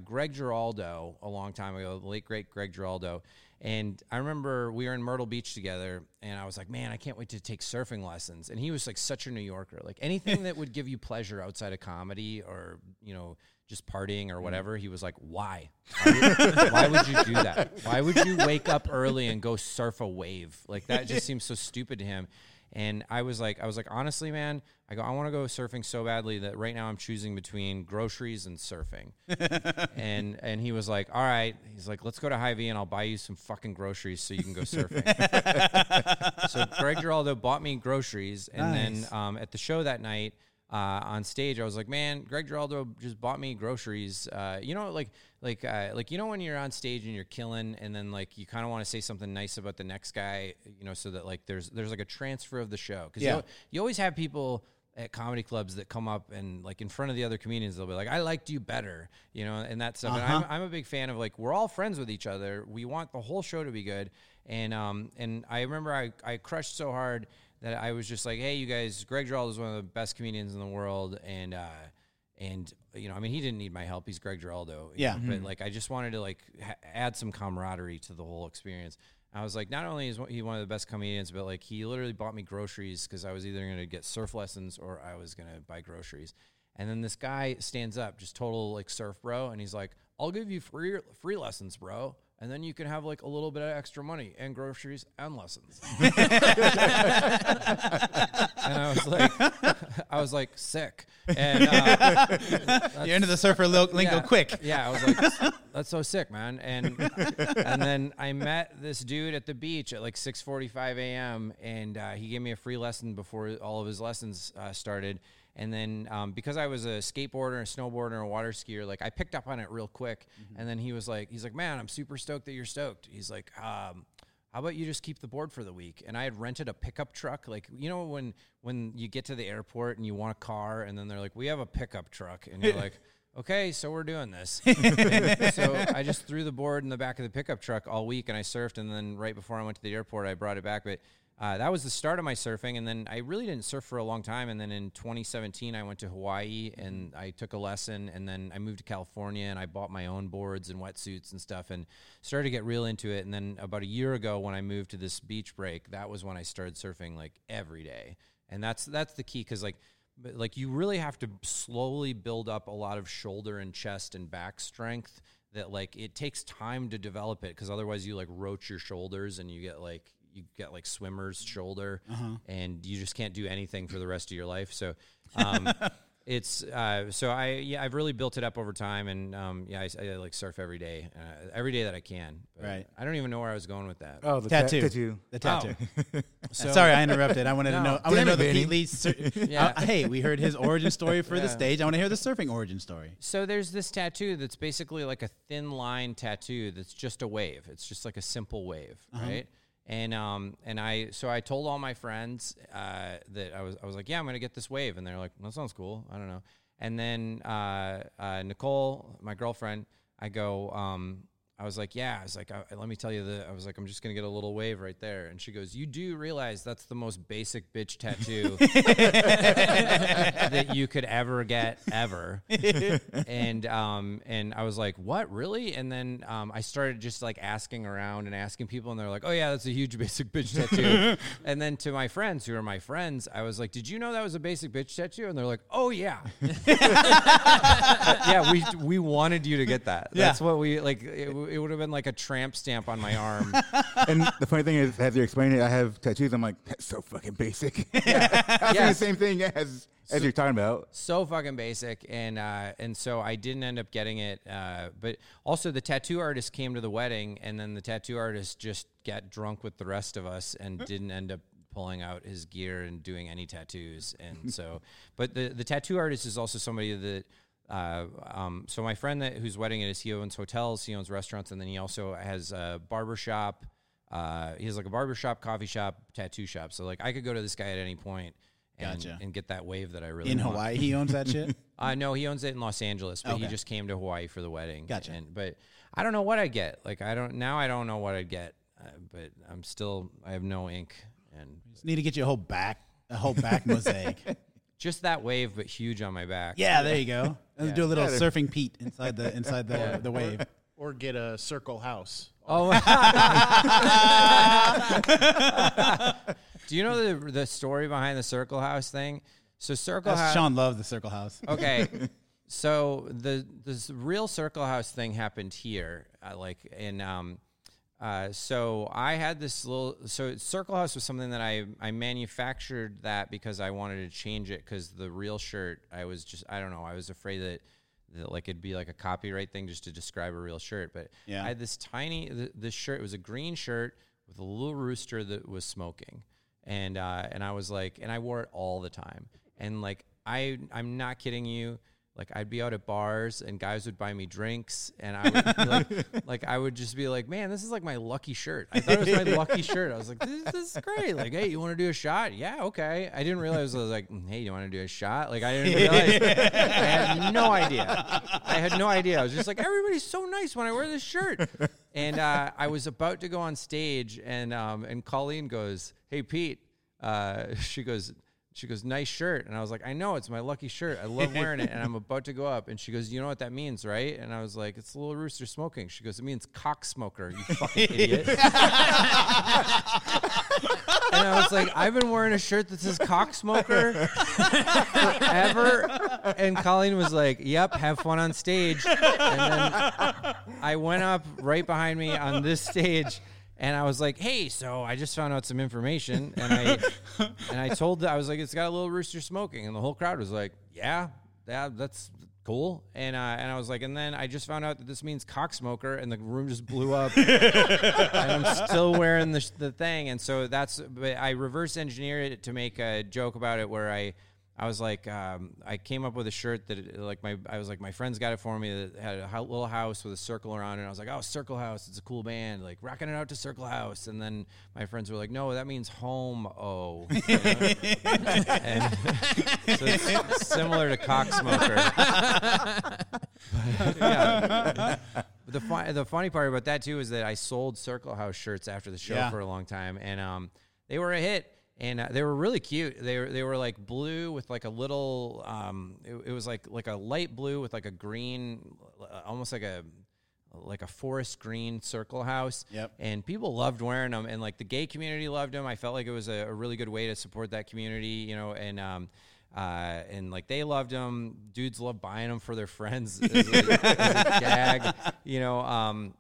Greg Giraldo a long time ago, the late, great Greg Giraldo. And I remember we were in Myrtle Beach together, and I was like, man, I can't wait to take surfing lessons. And he was like such a New Yorker. Like anything that would give you pleasure outside of comedy or, you know, just partying or whatever, he was like, why? Why would you do that? Why would you wake up early and go surf a wave? Like that just seems so stupid to him. And I was like, honestly, man, I want to go surfing so badly that right now I'm choosing between groceries and surfing. and he was like, all right. He's like, let's go to Hy-Vee and I'll buy you some fucking groceries so you can go surfing. So Greg Giraldo bought me groceries. And then at the show that night on stage, I was like, man, Greg Giraldo just bought me groceries. You know, like, you know, when you're on stage and you're killing, and then like, you kind of want to say something nice about the next guy, you know, so that like, there's like a transfer of the show. Cause you always have people at comedy clubs that come up and like in front of the other comedians, they'll be like, I liked you better, you know, and that stuff. And I'm a big fan of like, we're all friends with each other. We want the whole show to be good. And I remember I crushed so hard that I was just like, hey, you guys, Greg Giraldo is one of the best comedians in the world. And you know, I mean, he didn't need my help. He's Greg Giraldo. Yeah. But, like, I just wanted to, like, add some camaraderie to the whole experience. I was like, not only is he one of the best comedians, but, like, he literally bought me groceries because I was either going to get surf lessons or I was going to buy groceries. And then this guy stands up, just total, like, surf bro, and he's like, I'll give you free lessons, bro. And then you can have, like, a little bit of extra money and groceries and lessons. And I was like, sick. And you're into the surfer lingo quick. Yeah, I was like, that's so sick, man. And then I met this dude at the beach at, like, 6:45 a.m., and he gave me a free lesson before all of his lessons started. And then because I was a skateboarder, a snowboarder, a water skier, like I picked up on it real quick. Mm-hmm. And then he's like, man, I'm super stoked that you're stoked. He's like, how about you just keep the board for the week? And I had rented a pickup truck. Like, you know, when you get to the airport and you want a car, and then they're like, we have a pickup truck. And you're like, okay, so we're doing this. So I just threw the board in the back of the pickup truck all week, and I surfed. And then right before I went to the airport, I brought it back. But that was the start of my surfing. And then I really didn't surf for a long time. And then in 2017, I went to Hawaii, and I took a lesson. And then I moved to California, and I bought my own boards and wetsuits and stuff, and started to get real into it. And then about a year ago, when I moved to this beach break, that was when I started surfing like every day. And that's the key, because like you really have to slowly build up a lot of shoulder and chest and back strength that like it takes time to develop it, because otherwise you like roach your shoulders and you get like swimmer's shoulder, and you just can't do anything for the rest of your life. So I've really built it up over time, and I like surf every day that I can. Right. I don't even know where I was going with that. Oh, the tattoo. The tattoo. Oh. So, sorry, I interrupted. I wanted to know. I want to know the Pete Lee. Hey, we heard his origin story for the stage. I want to hear the surfing origin story. So there's this tattoo that's basically like a thin line tattoo that's just a wave. It's just like a simple wave, right? And I told all my friends that I was like, yeah, I'm going to get this wave. And they're like, that sounds cool. I don't know. And then Nicole, my girlfriend, I go, I was like, yeah, I was like, let me tell you I was like, I'm just going to get a little wave right there. And she goes, you do realize that's the most basic bitch tattoo that you could ever get ever. And I was like, what, really? And then I started just like asking around and asking people, and they're like, oh yeah, that's a huge basic bitch tattoo. And then to my friends who are my friends, I was like, did you know that was a basic bitch tattoo? And they're like, oh yeah. Yeah. We wanted you to get that. That's what we like. It would have been like a tramp stamp on my arm. And the funny thing is, as you're explaining it, I have tattoos. I'm like, that's so fucking basic. Yeah. I was doing the same thing as you're talking about. So fucking basic. And so I didn't end up getting it. But also the tattoo artist came to the wedding, and then the tattoo artist just got drunk with the rest of us and didn't end up pulling out his gear and doing any tattoos. And so, but the tattoo artist is also somebody that, so my friend whose wedding it is, he owns hotels, he owns restaurants, and then he also has a barbershop. He has like a barbershop, coffee shop, tattoo shop. So like I could go to this guy at any point and, and get that wave that I really want. In Hawaii, he owns that shit? No, he owns it in Los Angeles, but he just came to Hawaii for the wedding. Gotcha. But I don't know what I get. Like I don't know what I'd get, but I have no ink. And just need to get you a whole back mosaic. Just that wave, but huge on my back. Yeah, there you go. Let's do a little surfing Pete inside the the wave. Or get a circle house. Oh. Do you know the story behind the circle house thing? So circle house. Sean loved the circle house. Okay. So the real circle house thing happened here. So I had this circle house was something that I manufactured that because I wanted to change it, because the real shirt, I was afraid that like it'd be like a copyright thing just to describe a real shirt. But I had this this shirt. It was a green shirt with a little rooster that was smoking, and I was like, and I wore it all the time, and like I'm not kidding you. Like I'd be out at bars and guys would buy me drinks, and I would be like I would just be like, man, this is like my lucky shirt. I thought it was my lucky shirt. I was like, this is great. Like, hey, you want to do a shot? Yeah, okay. I didn't realize I was like, hey, you want to do a shot? Like I didn't realize. I had no idea. I was just like, everybody's so nice when I wear this shirt. And I was about to go on stage, and Colleen goes, hey Pete, she goes, nice shirt. And I was like, I know, it's my lucky shirt. I love wearing it. And I'm about to go up. And she goes, you know what that means, right? And I was like, it's a little rooster smoking. She goes, it means cock smoker, you fucking idiot. And I was like, I've been wearing a shirt that says cock smoker forever. And Colleen was like, yep, have fun on stage. And then I went up right behind me on this stage. And I was like, hey, so I just found out some information. And I told them, I was like, it's got a little rooster smoking. And the whole crowd was like, yeah that's cool. And I was like, and then I just found out that this means cock smoker. And the room just blew up. And I'm still wearing the thing. And so but I reverse engineered it to make a joke about it where I I was like, I came up with a shirt that my friends got it for me that had a little house with a circle around it. And I was like, oh, Circle House. It's a cool band. Like rocking it out to Circle House. And then my friends were like, no, that means home-o. And so it's similar to cocksmoker. Yeah. The funny part about that too is that I sold Circle House shirts after the show for a long time. And, they were a hit. And they were really cute. They were like blue with like a little, it was like a light blue with like a green, almost like a forest green Circle House. Yep. And people loved wearing them, and like the gay community loved them. I felt like it was a really good way to support that community, you know, and like they loved them. Dudes love buying them for their friends as a gag, you know.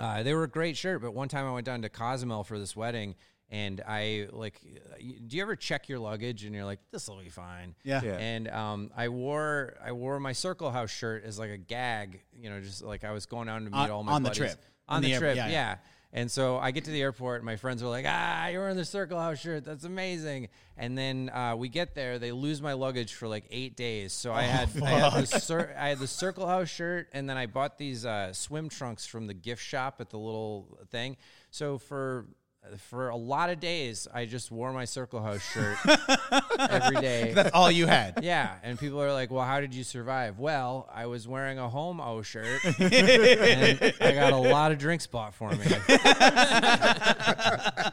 They were a great shirt, but one time I went down to Cozumel for this wedding. And I like, do you ever check your luggage and you're like, this will be fine? Yeah. And I wore my Circle House shirt as like a gag, you know, just like I was going out to meet all my buddies. On the trip. Yeah. And so I get to the airport and my friends were like, you're wearing the Circle House shirt. That's amazing. And then we get there. They lose my luggage for like 8 days. So I had the Circle House shirt, and then I bought these swim trunks from the gift shop at the little thing. So for a lot of days, I just wore my Circle House shirt every day. That's all you had. Yeah. And people are like, well, how did you survive? Well, I was wearing a home-o shirt, and I got a lot of drinks bought for me.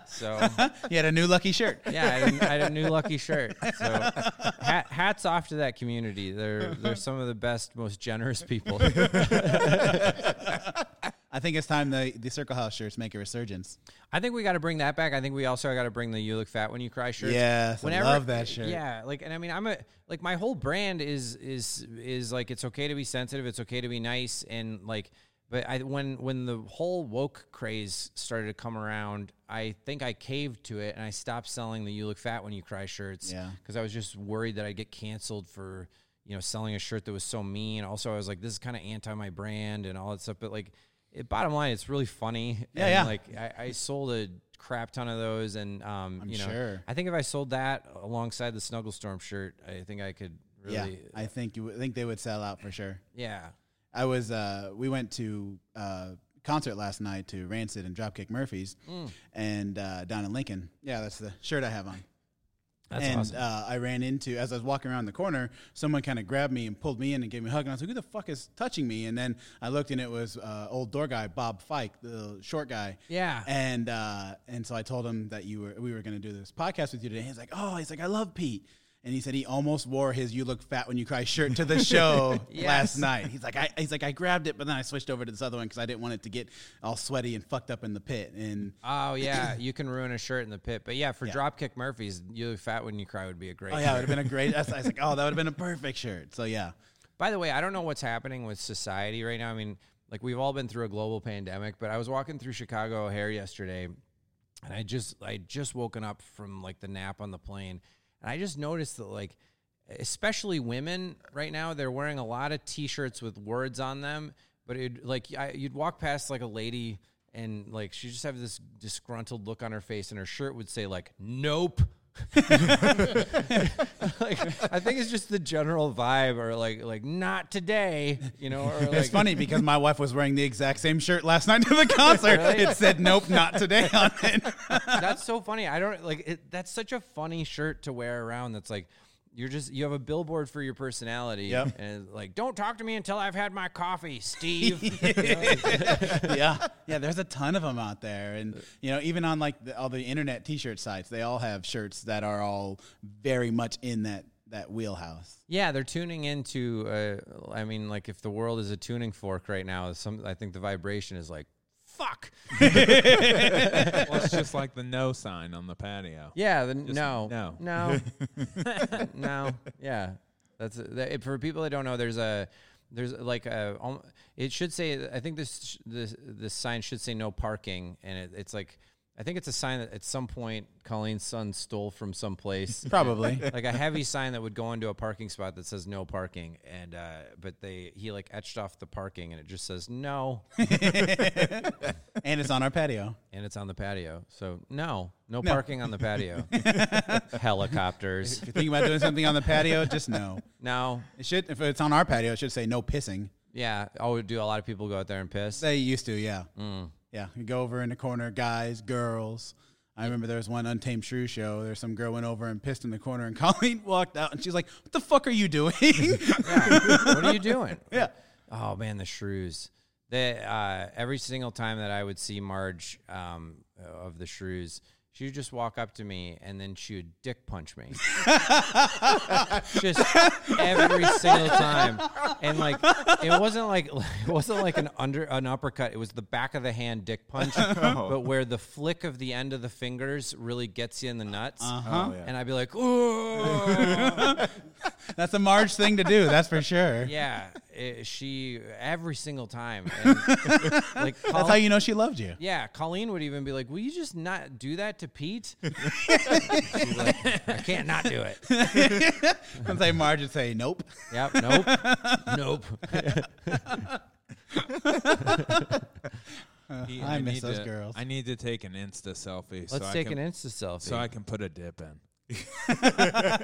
So you had a new lucky shirt. Yeah, I had a new lucky shirt. So hats off to that community. They're some of the best, most generous people. I think it's time the Circle House shirts make a resurgence. I think we got to bring that back. I think we also got to bring the "You Look Fat When You Cry" shirts. Yes, I love that shirt. Yeah, like, and I mean, my whole brand is like, it's okay to be sensitive, it's okay to be nice, and like, but when the whole woke craze started to come around, I think I caved to it and I stopped selling the "You Look Fat When You Cry" shirts. Yeah, because I was just worried that I'd get canceled for, you know, selling a shirt that was so mean. Also, I was like, this is kind of anti my brand and all that stuff, but like. Bottom line, it's really funny. Yeah, and yeah. Like I sold a crap ton of those, and I'm sure. I think if I sold that alongside the Snuggle Storm shirt, I think I could really. Yeah, I think they would sell out for sure. Yeah, I was. We went to concert last night to Rancid and Dropkick Murphys, and down in Lincoln. Yeah, that's the shirt I have on. That's awesome. I ran into, as I was walking around the corner, someone kind of grabbed me and pulled me in and gave me a hug. And I was like, who the fuck is touching me? And then I looked, and it was old door guy, Bob Fike, the short guy. Yeah. And so I told him that we were going to do this podcast with you today. He's like, I love Pete. And he said he almost wore his "You Look Fat When You Cry" shirt to the show last night. He's like, I grabbed it, but then I switched over to this other one because I didn't want it to get all sweaty and fucked up in the pit. And oh, yeah, you can ruin a shirt in the pit. But, yeah, for Dropkick Murphys, "You Look Fat When You Cry" would be a great shirt. It would have been a great – I was like, that would have been a perfect shirt. So, yeah. By the way, I don't know what's happening with society right now. I mean, like, we've all been through a global pandemic, but I was walking through Chicago O'Hare yesterday, and I just woken up from, like, the nap on the plane. And I just noticed that, like, especially women right now, they're wearing a lot of T-shirts with words on them. But you'd walk past, like, a lady, and, like, she just have this disgruntled look on her face, and her shirt would say, like, nope. I think it's just the general vibe, or like not today, you know. Or it's funny because my wife was wearing the exact same shirt last night to the concert. Really? It said "Nope, not today" on it. That's so funny. I don't like it. That's such a funny shirt to wear around. That's like you have a billboard for your personality. Yep. And like, don't talk to me until I've had my coffee, Steve. Yeah, there's a ton of them out there. And, you know, even on like all the internet T-shirt sites, they all have shirts that are all very much in that wheelhouse. Yeah, they're tuning into, like, if the world is a tuning fork right now, I think the vibration is like, fuck. Well, it's just like the no sign on the patio. Yeah, no. Yeah, that's for people that don't know. It should say. I think this sign should say no parking, and it's like I think it's a sign that at some point Colleen's son stole from someplace. Probably. Like a heavy sign that would go into a parking spot that says no parking. And but he like etched off the parking and it just says no. And it's on our patio. And it's on the patio. So no parking on the patio. Helicopters. If you're thinking about doing something on the patio, just no. No. It should, if it's on our patio, it should say no pissing. Yeah. Oh, do a lot of people go out there and piss? They used to, yeah. Mm. Yeah, you go over in the corner, guys, girls. I remember there was one Untamed Shrew show. There's some girl went over and pissed in the corner, and Colleen walked out, and she's like, "What the fuck are you doing? What are you doing?" Yeah. Oh man, the Shrews. They every single time that I would see Marge of the Shrews, she would just walk up to me, and then she would dick punch me. Just every single time. And, like, it wasn't like an uppercut. It was the back of the hand dick punch, but where the flick of the end of the fingers really gets you in the nuts. Uh-huh. Oh, yeah. And I'd be like, ooh. That's a Marge thing to do, that's for sure. Yeah. She every single time. And, like, that's how you know she loved you. Yeah. Colleen would even be like, will you just not do that to Pete? She's like, I can't not do it. I'd say Marge would say, nope. Yep. Nope. I miss those girls. I need to take an Insta selfie. Let's take an Insta selfie. So I can put a dip in.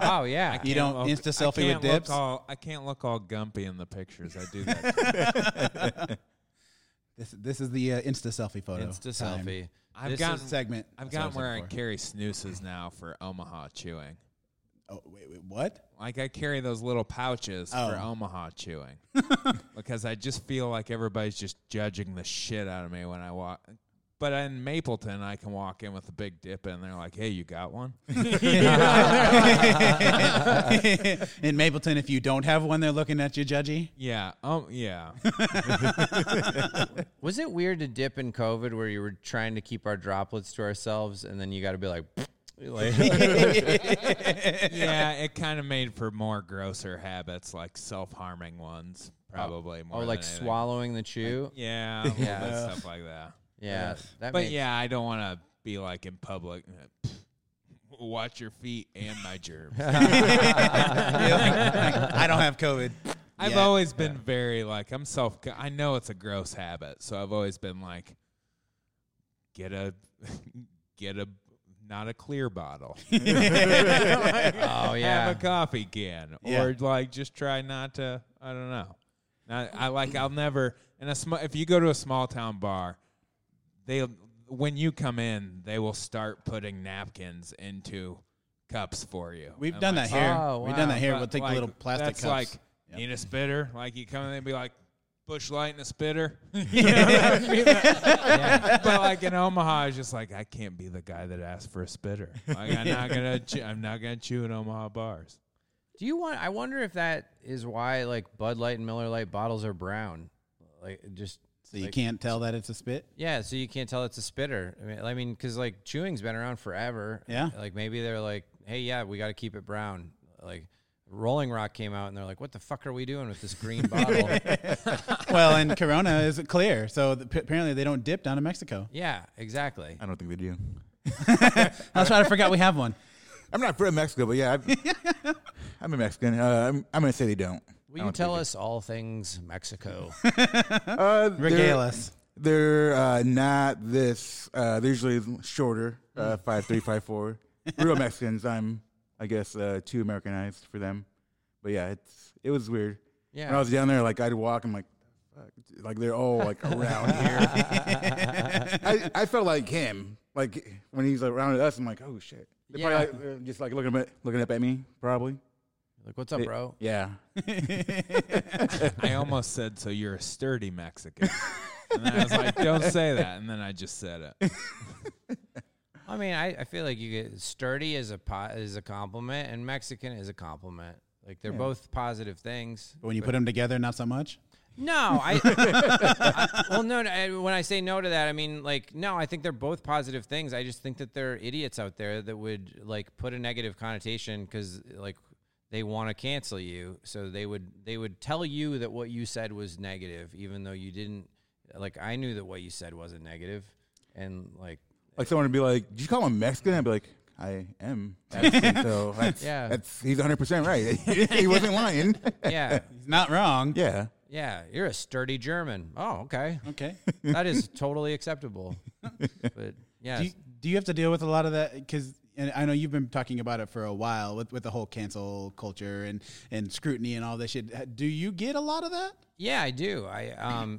Oh yeah, you don't Insta selfie with dips. I can't look all gumpy in the pictures. I do that. This is the Insta selfie photo. Insta selfie. I've gotten where I carry snoozes now for Omaha chewing. Oh wait, what? Like I carry those little pouches for Omaha chewing because I just feel like everybody's just judging the shit out of me when I walk. But in Mapleton, I can walk in with a big dip, and they're like, hey, you got one? In Mapleton, if you don't have one, they're looking at you judgy? Yeah. Yeah. Was it weird to dip in COVID where you were trying to keep our droplets to ourselves, and then you got to be like... Yeah, it kind of made for more grosser habits, like self-harming ones, probably. Or like swallowing the chew? Like, yeah, stuff like that. Yeah, I don't want to be like in public. Watch your feet and my germs. I don't have COVID. I've always been very like I'm self. I know it's a gross habit, so I've always been like, get a not a clear bottle. Oh yeah, have a coffee can or like just try not to. I don't know. I'll never in a if you go to a small town bar. When you come in, they will start putting napkins into cups for you. We've done that here. We've done that here. We'll take the little plastic cups. That's like, need a spitter? Like, you come in and be like, Bush Light and a spitter? You know what I mean? Yeah. But, like, in Omaha, it's just like, I can't be the guy that asked for a spitter. Like, I'm not going to chew in Omaha bars. I wonder if that is why, like, Bud Light and Miller Lite bottles are brown. Like, just... So you can't tell that it's a spit? Yeah, so you can't tell it's a spitter. I mean, because, like, chewing's been around forever. Yeah. Like, maybe they're like, hey, yeah, we got to keep it brown. Like, Rolling Rock came out, and they're like, what the fuck are we doing with this green bottle? Well, and Corona is clear, so apparently they don't dip down in Mexico. Yeah, exactly. I don't think they do. That's why I forgot we have one. I'm not from Mexico, but, yeah, I'm a Mexican. I'm going to say they don't. Will you tell us all things Mexico? Regale us. They're not this. They're usually shorter, 5'3", 5'4". Real Mexicans. I'm, I guess, too Americanized for them. But yeah, it was weird. Yeah. When I was down there, like I'd walk, I'm like, fuck. Like they're all like around here. I felt like him, like when he's around us. I'm like, oh shit. They're probably like, just like looking up at me, probably. Like, what's up, bro? Yeah. I almost said, so you're a sturdy Mexican. And then I was like, don't say that. And then I just said it. I mean, I feel like you get sturdy is a compliment and Mexican is a compliment. Like, they're both positive things. But when you put them together, not so much? No. When I say no to that, I mean, like, no, I think they're both positive things. I just think that there are idiots out there that would, like, put a negative connotation because, like, they want to cancel you, so they would tell you that what you said was negative, even though you didn't. Like I knew that what you said wasn't negative, and like like someone would be like, "Did you call him Mexican?" I'd be like, "I am." Actually, so that's, that's, he's 100% right. He wasn't lying. Yeah, he's not wrong. Yeah. Yeah, you're a sturdy German. Oh, okay. Okay. That is totally acceptable. But yeah. Do you have to deal with a lot of that? Because I know you've been talking about it for a while with the whole cancel culture and scrutiny and all this shit. Do you get a lot of that? Yeah, I do.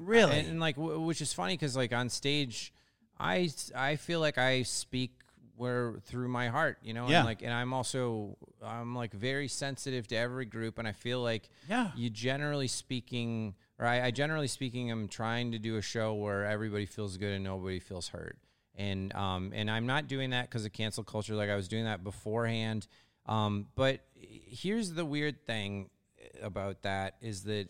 Really? And like, which is funny because like on stage, I feel like I speak through my heart, you know, and like, and I'm like very sensitive to every group. And I feel like you generally speaking, or I generally speaking, I'm trying to do a show where everybody feels good and nobody feels hurt. And I'm not doing that because of cancel culture. Like I was doing that beforehand. But here's the weird thing about that is that,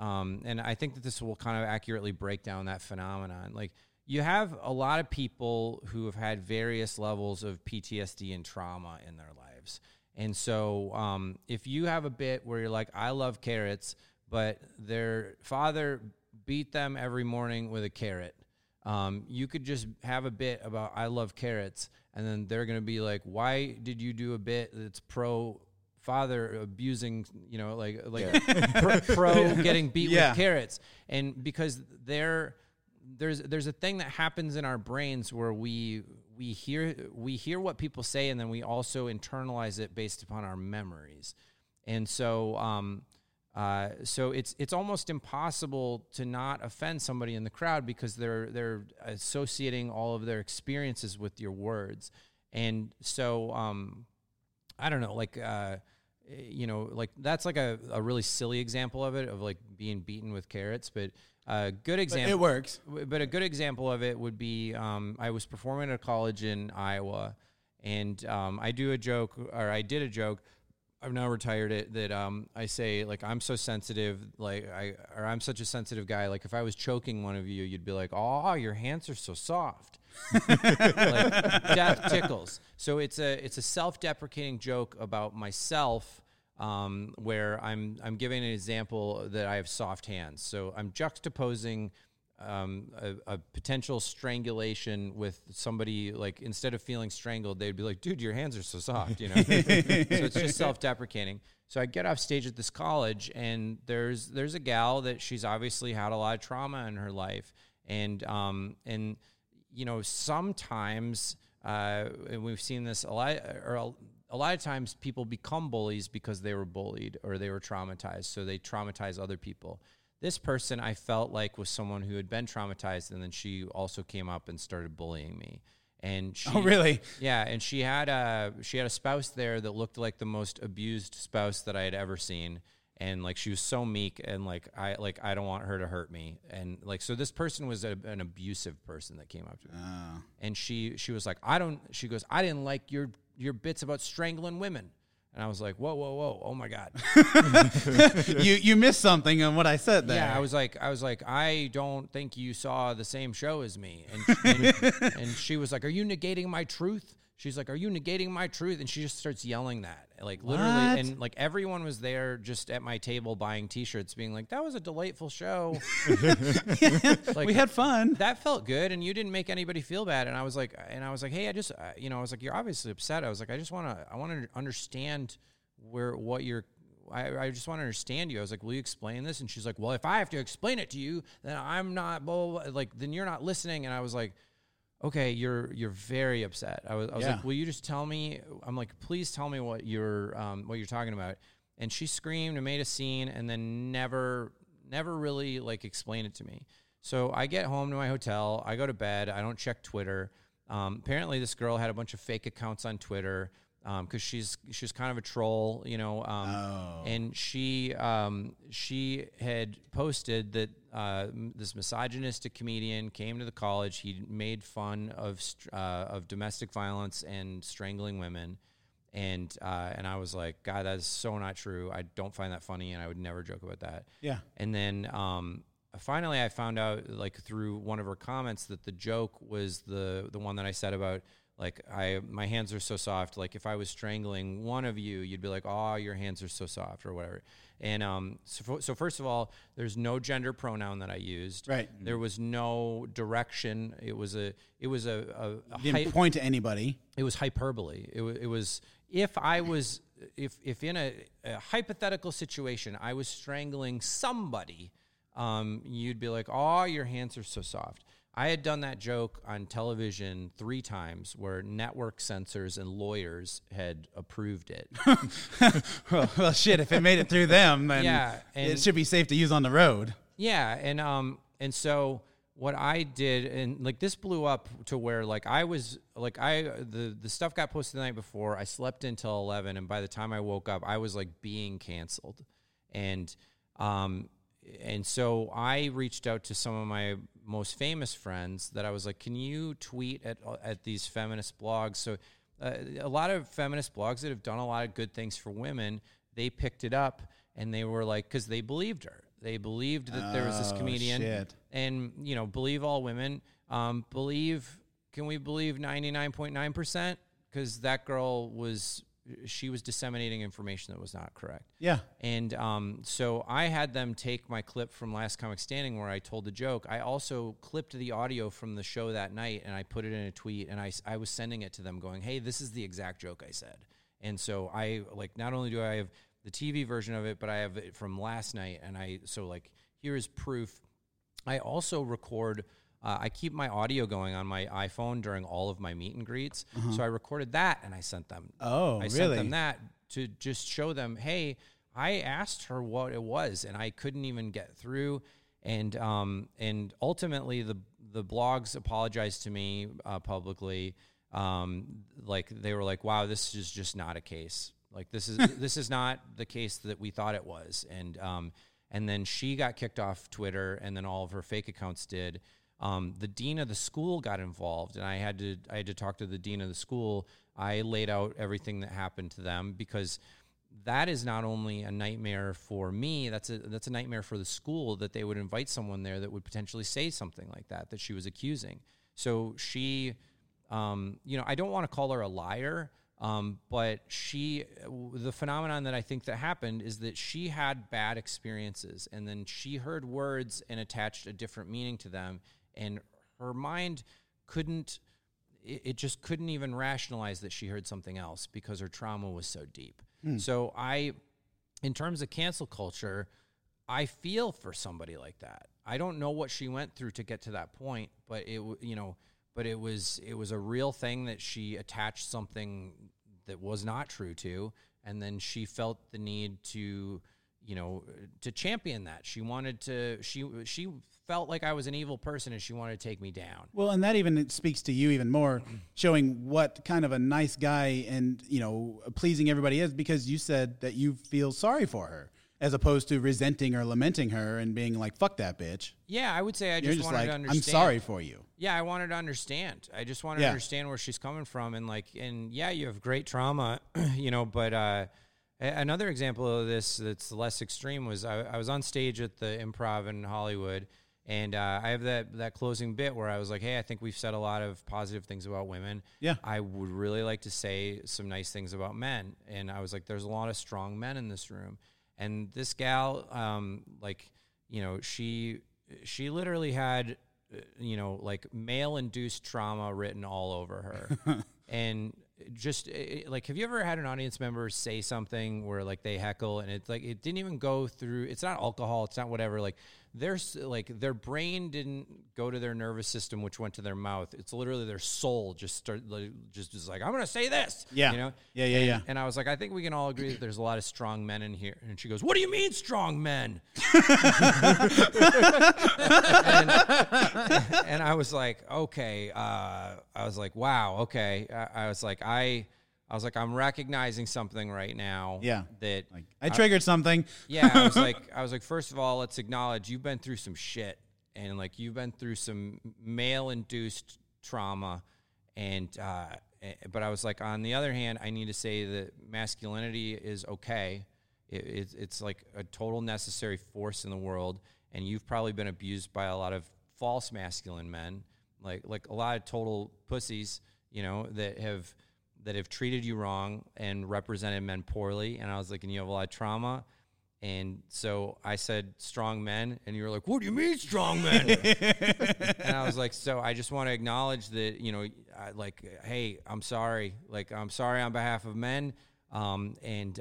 and I think that this will kind of accurately break down that phenomenon. Like, you have a lot of people who have had various levels of PTSD and trauma in their lives. And so if you have a bit where you're like, I love carrots, but their father beat them every morning with a carrot, you could just have a bit about, I love carrots, and then they're going to be like, why did you do a bit that's pro father abusing, you know, pro getting beat with carrots? And because there's a thing that happens in our brains where we hear what people say, and then we also internalize it based upon our memories. And so so it's almost impossible to not offend somebody in the crowd because they're associating all of their experiences with your words. And so I don't know, like you know, like that's like a really silly example of it, of like being beaten with carrots, but a good example. It works. But a good example of it would be I was performing at a college in Iowa, and I did a joke. I've now retired it, that I say, like, I'm so sensitive, like I'm such a sensitive guy. Like if I was choking one of you, you'd be like, "Oh, your hands are so soft." Like death tickles. So it's a self-deprecating joke about myself. Where I'm giving an example that I have soft hands. So I'm juxtaposing a potential strangulation with somebody, like instead of feeling strangled, they'd be like, "Dude, your hands are so soft," you know? So it's just self-deprecating. So I get off stage at this college, and there's a gal that she's obviously had a lot of trauma in her life. And you know, sometimes, and we've seen this a lot, a lot of times people become bullies because they were bullied or they were traumatized, so they traumatize other people. This person, I felt like, was someone who had been traumatized, and then she also came up and started bullying me. And she, oh, really? Yeah, and she had a spouse there that looked like the most abused spouse that I had ever seen, and like she was so meek, and I don't want her to hurt me, and like so this person was an abusive person that came up to me, and she was like, She goes, "I didn't like your bits about strangling women." And I was like, whoa, oh my God. You missed something on what I said there. Yeah, I was like, I don't think you saw the same show as me. And she was like, "Are you negating my truth?" She's like, "Are you negating my truth?" And she just starts yelling that. Like, literally. What? And, like, everyone was there just at my table buying T-shirts being like, "That was a delightful show." Like, we had fun. That felt good, and you didn't make anybody feel bad. And I was like, "Hey, I just, you know," I was like, "You're obviously upset." I was like, I want to understand I just want to understand you. I was like, "Will you explain this?" And she's like, "Well, if I have to explain it to you, then I'm not, blah, blah, like, then you're not listening." And I was like, "Okay, you're very upset." I was like, "Will you just tell me?" I'm like, "Please tell me what you're talking about." And she screamed and made a scene, and then never really like explained it to me. So I get home to my hotel, I go to bed, I don't check Twitter. Apparently, this girl had a bunch of fake accounts on Twitter because she's kind of a troll, you know. And she had posted that. This misogynistic comedian came to the college. He made fun of domestic violence and strangling women, and I was like, "God, that is so not true. I don't find that funny, and I would never joke about that." Yeah. And then finally, I found out, like through one of her comments, that the joke was the one that I said about Like, my hands are so soft. Like, if I was strangling one of you, you'd be like, oh, your hands are so soft or whatever. And so first of all, there's no gender pronoun that I used. Right. There was no direction. It was a you didn't point to anybody. It was hyperbole. It was if in a hypothetical situation I was strangling somebody, you'd be like, oh, your hands are so soft. I had done that joke on television 3 times where network censors and lawyers had approved it. Well, shit, if it made it through them, then yeah, it should be safe to use on the road. Yeah, and so what I did, and like this blew up to where like I was like the stuff got posted the night before. I slept until 11, and by the time I woke up, I was like being canceled, and so I reached out to some of my most famous friends that I was like, can you tweet at these feminist blogs? So a lot of feminist blogs that have done a lot of good things for women, they picked it up and they were like, because they believed her. They believed that there was this comedian. Shit. And, you know, believe all women. Can we believe 99.9%? Because that girl she was disseminating information that was not correct. Yeah. And so I had them take my clip from Last Comic Standing where I told the joke. I also clipped the audio from the show that night, and I put it in a tweet, and I was sending it to them going, hey, this is the exact joke I said. And so I, like, not only do I have the TV version of it, but I have it from last night, and here is proof. I also record... I keep my audio going on my iPhone during all of my meet and greets. Uh-huh. So I recorded that and I sent them. Oh, really? I sent them that to just show them, hey, I asked her what it was and I couldn't even get through. And ultimately the blogs apologized to me publicly. Like they were like, wow, this is just not a case. Like this is not the case that we thought it was. And then she got kicked off Twitter and then all of her fake accounts did. The dean of the school got involved, and I had to talk to the dean of the school. I laid out everything that happened to them because that is not only a nightmare for me, that's a nightmare for the school that they would invite someone there that would potentially say something like that she was accusing. So she, I don't want to call her a liar, but the phenomenon that I think that happened is that she had bad experiences, and then she heard words and attached a different meaning to them. And her mind couldn't even rationalize that she heard something else because her trauma was so deep. Mm. So in terms of cancel culture, I feel for somebody like that. I don't know what she went through to get to that point, but it was a real thing that she attached something that was not true to. And then she felt the need to champion that. She wanted to, she felt like I was an evil person and she wanted to take me down. Well, and that even speaks to you even more, showing what kind of a nice guy and, pleasing everybody is, because you said that you feel sorry for her as opposed to resenting or lamenting her and being like, fuck that bitch. Yeah, I would say I just wanted to understand. I'm sorry for you. Yeah, I wanted to understand. I just wanted to understand where she's coming from. And you have great trauma, but... Another example of this that's less extreme was I was on stage at the Improv in Hollywood, and I have that closing bit where I was like, hey, I think we've said a lot of positive things about women. Yeah. I would really like to say some nice things about men. And I was like, there's a lot of strong men in this room. And this gal, she literally had, male-induced trauma written all over her. And... have you ever had an audience member say something where like they heckle and it's like, it didn't even go through, it's not alcohol, it's not whatever. Like their brain didn't go to their nervous system, which went to their mouth. It's literally their soul just I'm going to say this. Yeah. Yeah. And I was like, I think we can all agree that there's a lot of strong men in here. And she goes, what do you mean strong men? and I was like, okay. I was like, wow. Okay. I was like, I'm recognizing something right now. Yeah. That I triggered something. Yeah. I was like, first of all, let's acknowledge you've been through some shit, and like you've been through some male-induced trauma, and but I was like, on the other hand, I need to say that masculinity is okay. It's like a total necessary force in the world, and you've probably been abused by a lot of false masculine men, like a lot of total pussies. you know, that have treated you wrong and represented men poorly. And I was like, and you have a lot of trauma. And so I said, strong men. And you were like, what do you mean strong men? And I was like, so I just want to acknowledge that, you know, like, hey, I'm sorry. Like, I'm sorry on behalf of men. And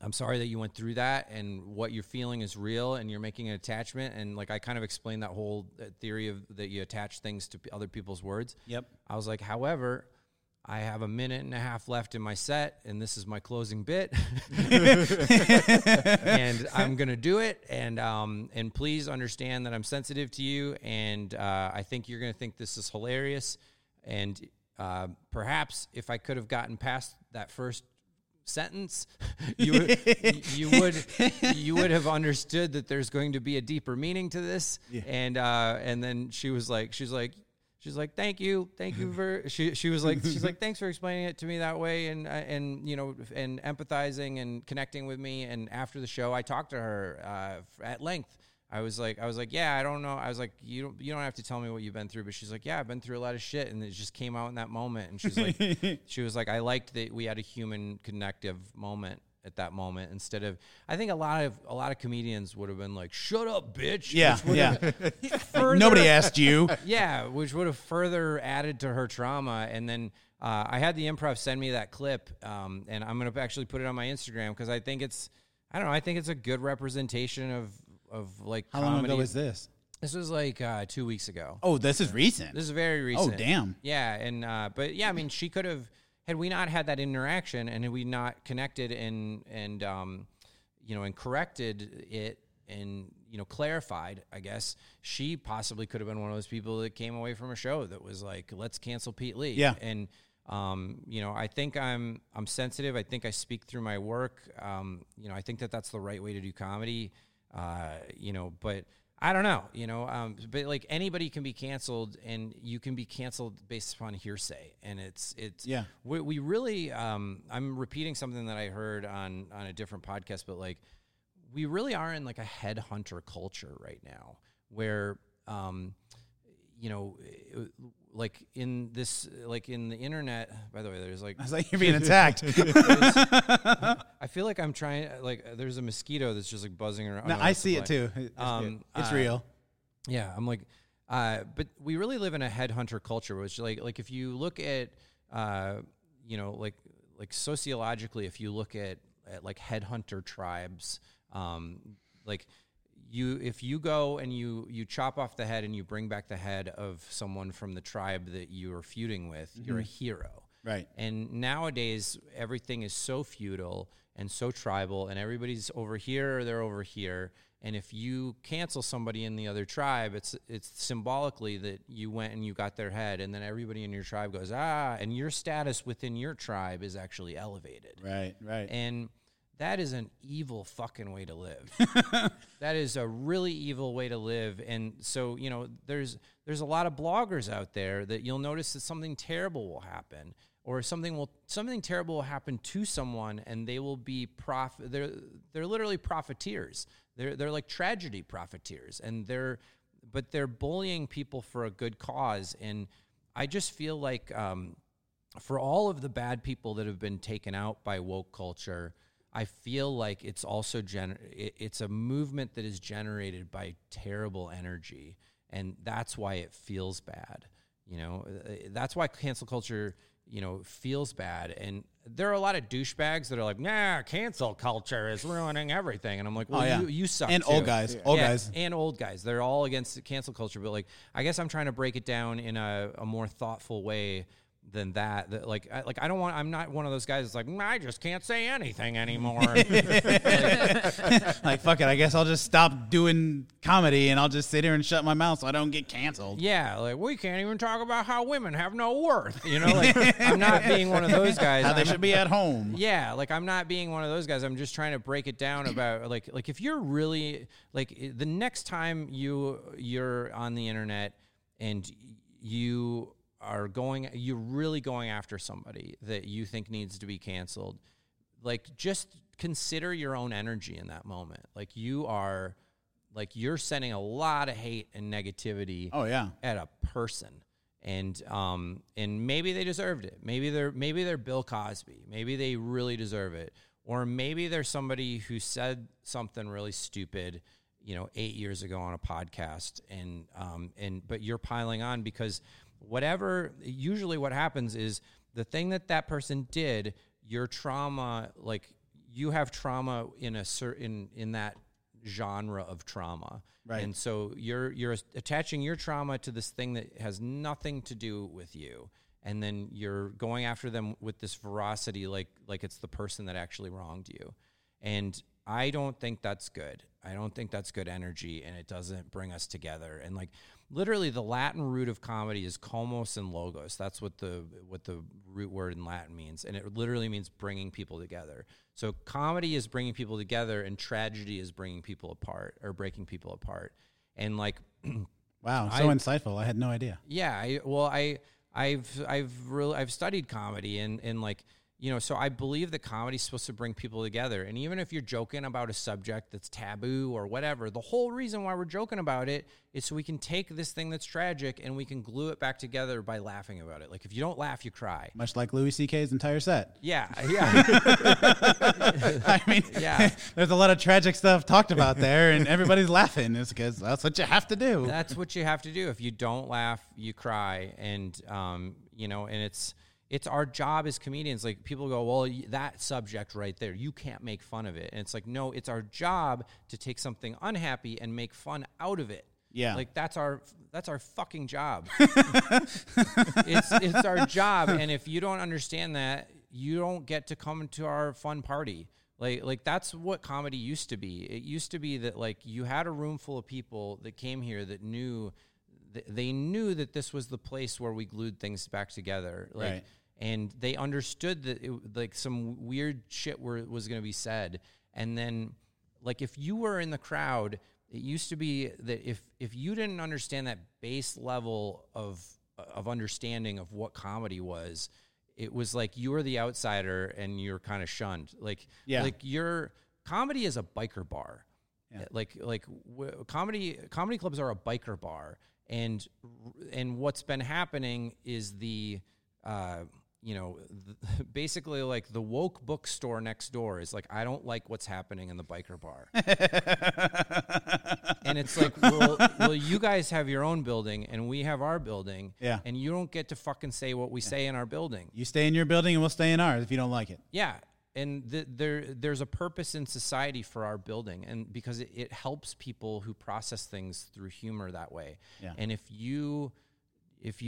I'm sorry that you went through that, and what you're feeling is real, and you're making an attachment. And like, I kind of explained that whole theory of that you attach things to other people's words. Yep. I was like, however, I have a minute and a half left in my set, and this is my closing bit, and I'm gonna do it. And please understand that I'm sensitive to you, and I think you're gonna think this is hilarious. And perhaps if I could have gotten past that first sentence, you would have understood that there's going to be a deeper meaning to this. Yeah. And then she's like, thank you for, she's like, thanks for explaining it to me that way. And, you know, and empathizing and connecting with me. And after the show, I talked to her, at length. I was like, yeah, I don't know. I was like, you don't have to tell me what you've been through, but she's like, yeah, I've been through a lot of shit. And it just came out in that moment. And she's like, she was like, I liked that we had a human connective moment at that moment, instead of, I think a lot of comedians would have been like, shut up, bitch. Yeah. Yeah. Nobody asked you. Yeah. Which would have further added to her trauma. And then, I had the improv send me that clip. And I'm going to actually put it on my Instagram, 'cause I think it's a good representation of like, how comedy. Long ago was this? This was like 2 weeks ago. Oh, this is recent. This is very recent. Oh, damn. Yeah. And, but yeah, I mean, she could have, had we not had that interaction, and had we not connected and you know, and corrected it, and, you know, clarified, I guess, she possibly could have been one of those people that came away from a show that was like, let's cancel Pete Lee. Yeah. And, you know, I think I'm sensitive. I think I speak through my work. You know, I think that that's the right way to do comedy, you know, but I don't know, you know, but like, anybody can be canceled, and you can be canceled based upon hearsay. And it's, yeah, we really, I'm repeating something that I heard on a different podcast, but like, we really are in like a headhunter culture right now, where, you know, like in this, like in the internet, by the way, there's like, I was like, you're being attacked. I feel like I'm trying, like, there's a mosquito that's just like buzzing around. No, I see it too. It's real. Yeah. I'm like, but we really live in a headhunter culture, which like if you look at, you know, like sociologically, if you look at like headhunter tribes, like, If you go and you chop off the head and you bring back the head of someone from the tribe that you are feuding with, mm-hmm. You're a hero. Right. And nowadays, everything is so feudal and so tribal, and everybody's over here or they're over here. And if you cancel somebody in the other tribe, it's symbolically that you went and you got their head, and then everybody in your tribe goes, ah, and your status within your tribe is actually elevated. Right, right. And that is an evil fucking way to live. That is a really evil way to live. And so, you know, there's a lot of bloggers out there that you'll notice that something terrible will happen, or something terrible will happen to someone, and they will be they're literally profiteers. They're like tragedy profiteers, and they're bullying people for a good cause. And I just feel like for all of the bad people that have been taken out by woke culture, I feel like it's also it's a movement that is generated by terrible energy, and that's why it feels bad. You know, that's why cancel culture, you know, feels bad. And there are a lot of douchebags that are like, nah, cancel culture is ruining everything. And I'm like, well, oh, yeah. you suck and too. Old guys. And old guys. They're all against the cancel culture. But like, I guess I'm trying to break it down in a more thoughtful way than that like I'm not one of those guys that's like, I just can't say anything anymore. like fuck it, I guess I'll just stop doing comedy and I'll just sit here and shut my mouth so I don't get canceled. Yeah, like we can't even talk about how women have no worth. You know, like I'm not being one of those guys. How they should be at home. Yeah, like I'm not being one of those guys. I'm just trying to break it down about like if you're really like the next time you're on the internet and you're really going after somebody that you think needs to be canceled, like just consider your own energy in that moment. Like you're sending a lot of hate and negativity at a person. And maybe they deserved it. Maybe they're Bill Cosby. Maybe they really deserve it. Or maybe there's somebody who said something really stupid, 8 years ago on a podcast, but you're piling on because usually what happens is the thing that person did, your trauma, like you have trauma in a certain, in that genre of trauma. Right. And so you're attaching your trauma to this thing that has nothing to do with you. And then you're going after them with this ferocity, like it's the person that actually wronged you. And I don't think that's good. I don't think that's good energy, and it doesn't bring us together. And literally the Latin root of comedy is comos and logos. That's what the root word in Latin means. And it literally means bringing people together. So comedy is bringing people together, and tragedy is bringing people apart or breaking people apart. And wow, so insightful. I had no idea. Yeah. I've studied comedy and so I believe that comedy is supposed to bring people together. And even if you're joking about a subject that's taboo or whatever, the whole reason why we're joking about it is so we can take this thing that's tragic and we can glue it back together by laughing about it. Like, if you don't laugh, you cry. Much like Louis C.K.'s entire set. Yeah, yeah. There's a lot of tragic stuff talked about there, and everybody's laughing. It's because that's what you have to do. That's what you have to do. If you don't laugh, you cry. And, and it's our job as comedians. Like, people go, well, that subject right there, you can't make fun of it. And it's like, no, it's our job to take something unhappy and make fun out of it. Yeah. Like, that's our fucking job. It's our job. And if you don't understand that, you don't get to come to our fun party. Like that's what comedy used to be. It used to be that you had a room full of people that came here that knew that this was the place where we glued things back together. Right. And they understood that some weird shit was going to be said. And then if you were in the crowd, it used to be that if you didn't understand that base level of understanding of what comedy was, it was like you were the outsider and you're kind of shunned. Your comedy is a biker bar. Yeah. Comedy clubs are a biker bar. And what's been happening is basically the woke bookstore next door is like, I don't like what's happening in the biker bar. And it's like, well, you guys have your own building and we have our building. Yeah. And you don't get to fucking say what we say in our building. You stay in your building and we'll stay in ours if you don't like it. Yeah. And there's a purpose in society for our building, and because it helps people who process things through humor that way. Yeah. And if you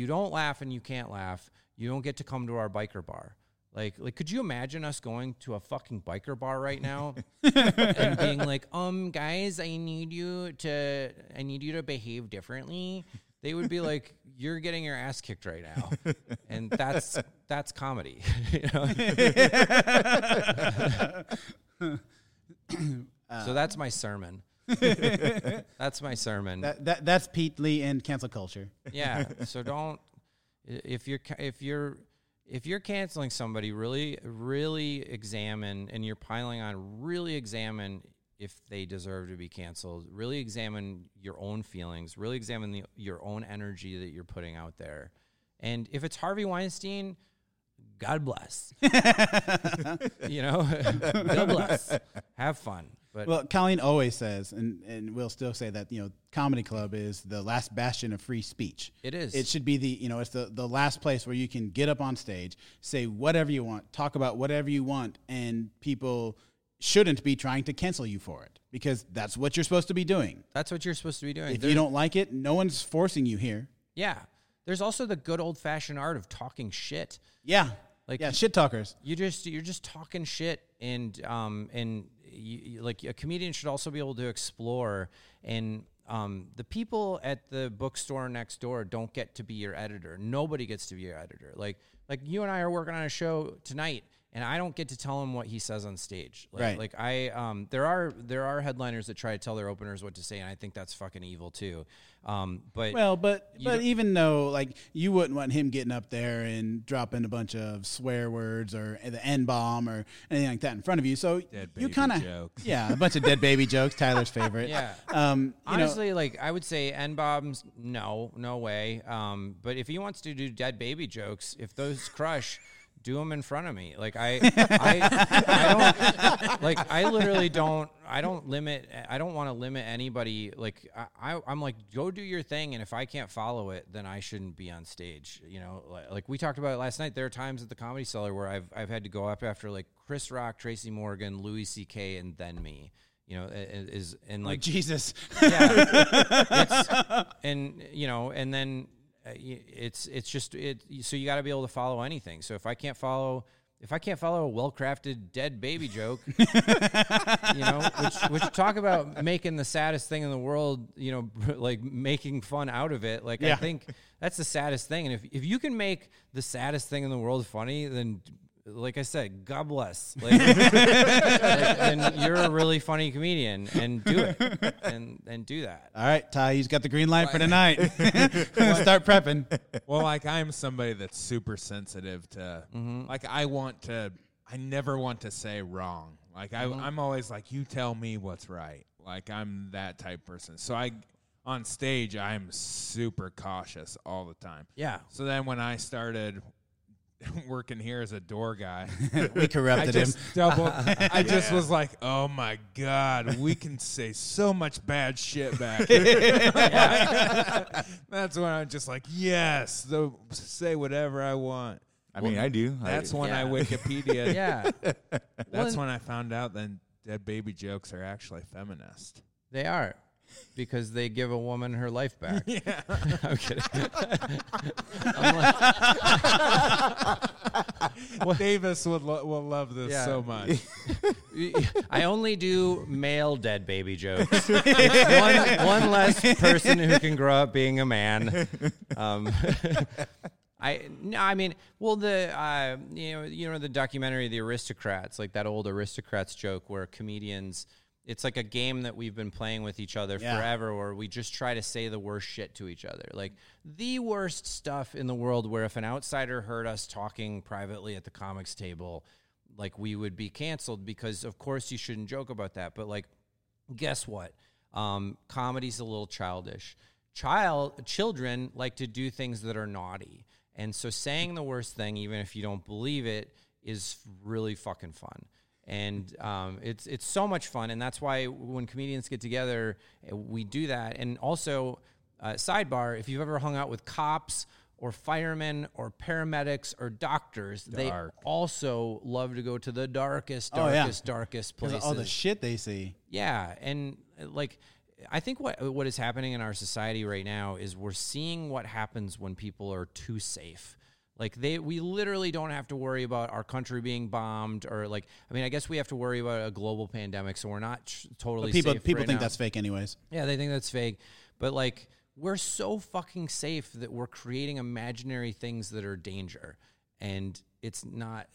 don't laugh and you can't laugh, you don't get to come to our biker bar. Like, could you imagine us going to a fucking biker bar right now and being like, guys, I need you to behave differently? They would be like, you're getting your ass kicked right now. And that's comedy. So that's my sermon. That's my sermon. That's Pete Lee and cancel culture. Yeah. So don't, if you're canceling somebody, really, really examine, and you're piling on, really examine if they deserve to be canceled. Really examine your own feelings. Really examine your own energy that you're putting out there. And if it's Harvey Weinstein, God bless. God bless. Have fun. But Colleen always says, and we'll still say that, Comedy Club is the last bastion of free speech. It is. It should be it's the last place where you can get up on stage, say whatever you want, talk about whatever you want, and people shouldn't be trying to cancel you for it, because that's what you're supposed to be doing. That's what you're supposed to be doing. If you don't like it, no one's forcing you here. Yeah. There's also the good old-fashioned art of talking shit. Yeah. Shit talkers. You're just talking shit, and a comedian should also be able to explore, and the people at the bookstore next door don't get to be your editor. Nobody gets to be your editor. Like you and I are working on a show tonight, And I don't get to tell him what he says on stage. Like, right. Like there are headliners that try to tell their openers what to say, and I think that's fucking evil too. But even though like you wouldn't want him getting up there and dropping a bunch of swear words or the N-bomb or anything like that in front of you, so dead baby you kind of a bunch of dead baby jokes. Tyler's favorite. Yeah. Honestly, like I would say N-bombs, no way. But if he wants to do dead baby jokes, if those crush. Do them in front of me. Like I don't want to limit anybody. Like I'm like, go do your thing. And if I can't follow it, then I shouldn't be on stage. You know, like we talked about it last night. There are times at the Comedy Cellar where I've had to go up after like Chris Rock, Tracy Morgan, Louis C.K. and then me, you know, and like Jesus. Yeah. So you got to be able to follow anything. So if I can't follow a well-crafted dead baby joke, you know, which talk about making the saddest thing in the world, you know, like making fun out of it. Like, yeah. I think that's the saddest thing. And if you can make the saddest thing in the world funny, then like I said, God bless. Like, and you're a really funny comedian, and do it, and do that. All right, Ty, he's got the green light for tonight. Start prepping. Well, like I'm somebody that's super sensitive to, like I never want to say wrong. Like I'm always like, you tell me what's right. Like I'm that type person. So on stage, I'm super cautious all the time. Yeah. So then when I started working here as a door guy, we corrupted him. I just was like, oh my God, we can say so much bad shit back. Yeah. That's when I'm just like, yes, say whatever I want. I mean, I do. That's when I Wikipedia. Yeah. That's when I found out that dead baby jokes are actually feminist. They are. Because they give a woman her life back. Yeah. I'm kidding. Davis will love this so much. I only do male dead baby jokes. one less person who can grow up being a man. I mean, the documentary The Aristocrats, like that old Aristocrats joke where comedians. It's like a game that we've been playing with each other forever, where we just try to say the worst shit to each other. Like the worst stuff in the world, where if an outsider heard us talking privately at the comics table, like we would be canceled because of course you shouldn't joke about that. But like, guess what? Comedy's a little childish. Children like to do things that are naughty. And so saying the worst thing, even if you don't believe it, is really fucking fun. And it's so much fun, and that's why when comedians get together, we do that. And also, sidebar, if you've ever hung out with cops or firemen or paramedics or doctors, they also love to go to the darkest places. All the shit they see. Yeah, and like I think what is happening in our society right now is we're seeing what happens when people are too safe. Like we literally don't have to worry about our country being bombed or like, I mean, I guess we have to worry about a global pandemic. So we're not totally safe. People think that's fake anyways. Yeah, they think that's fake. But like, we're so fucking safe that we're creating imaginary things that are danger, and it's not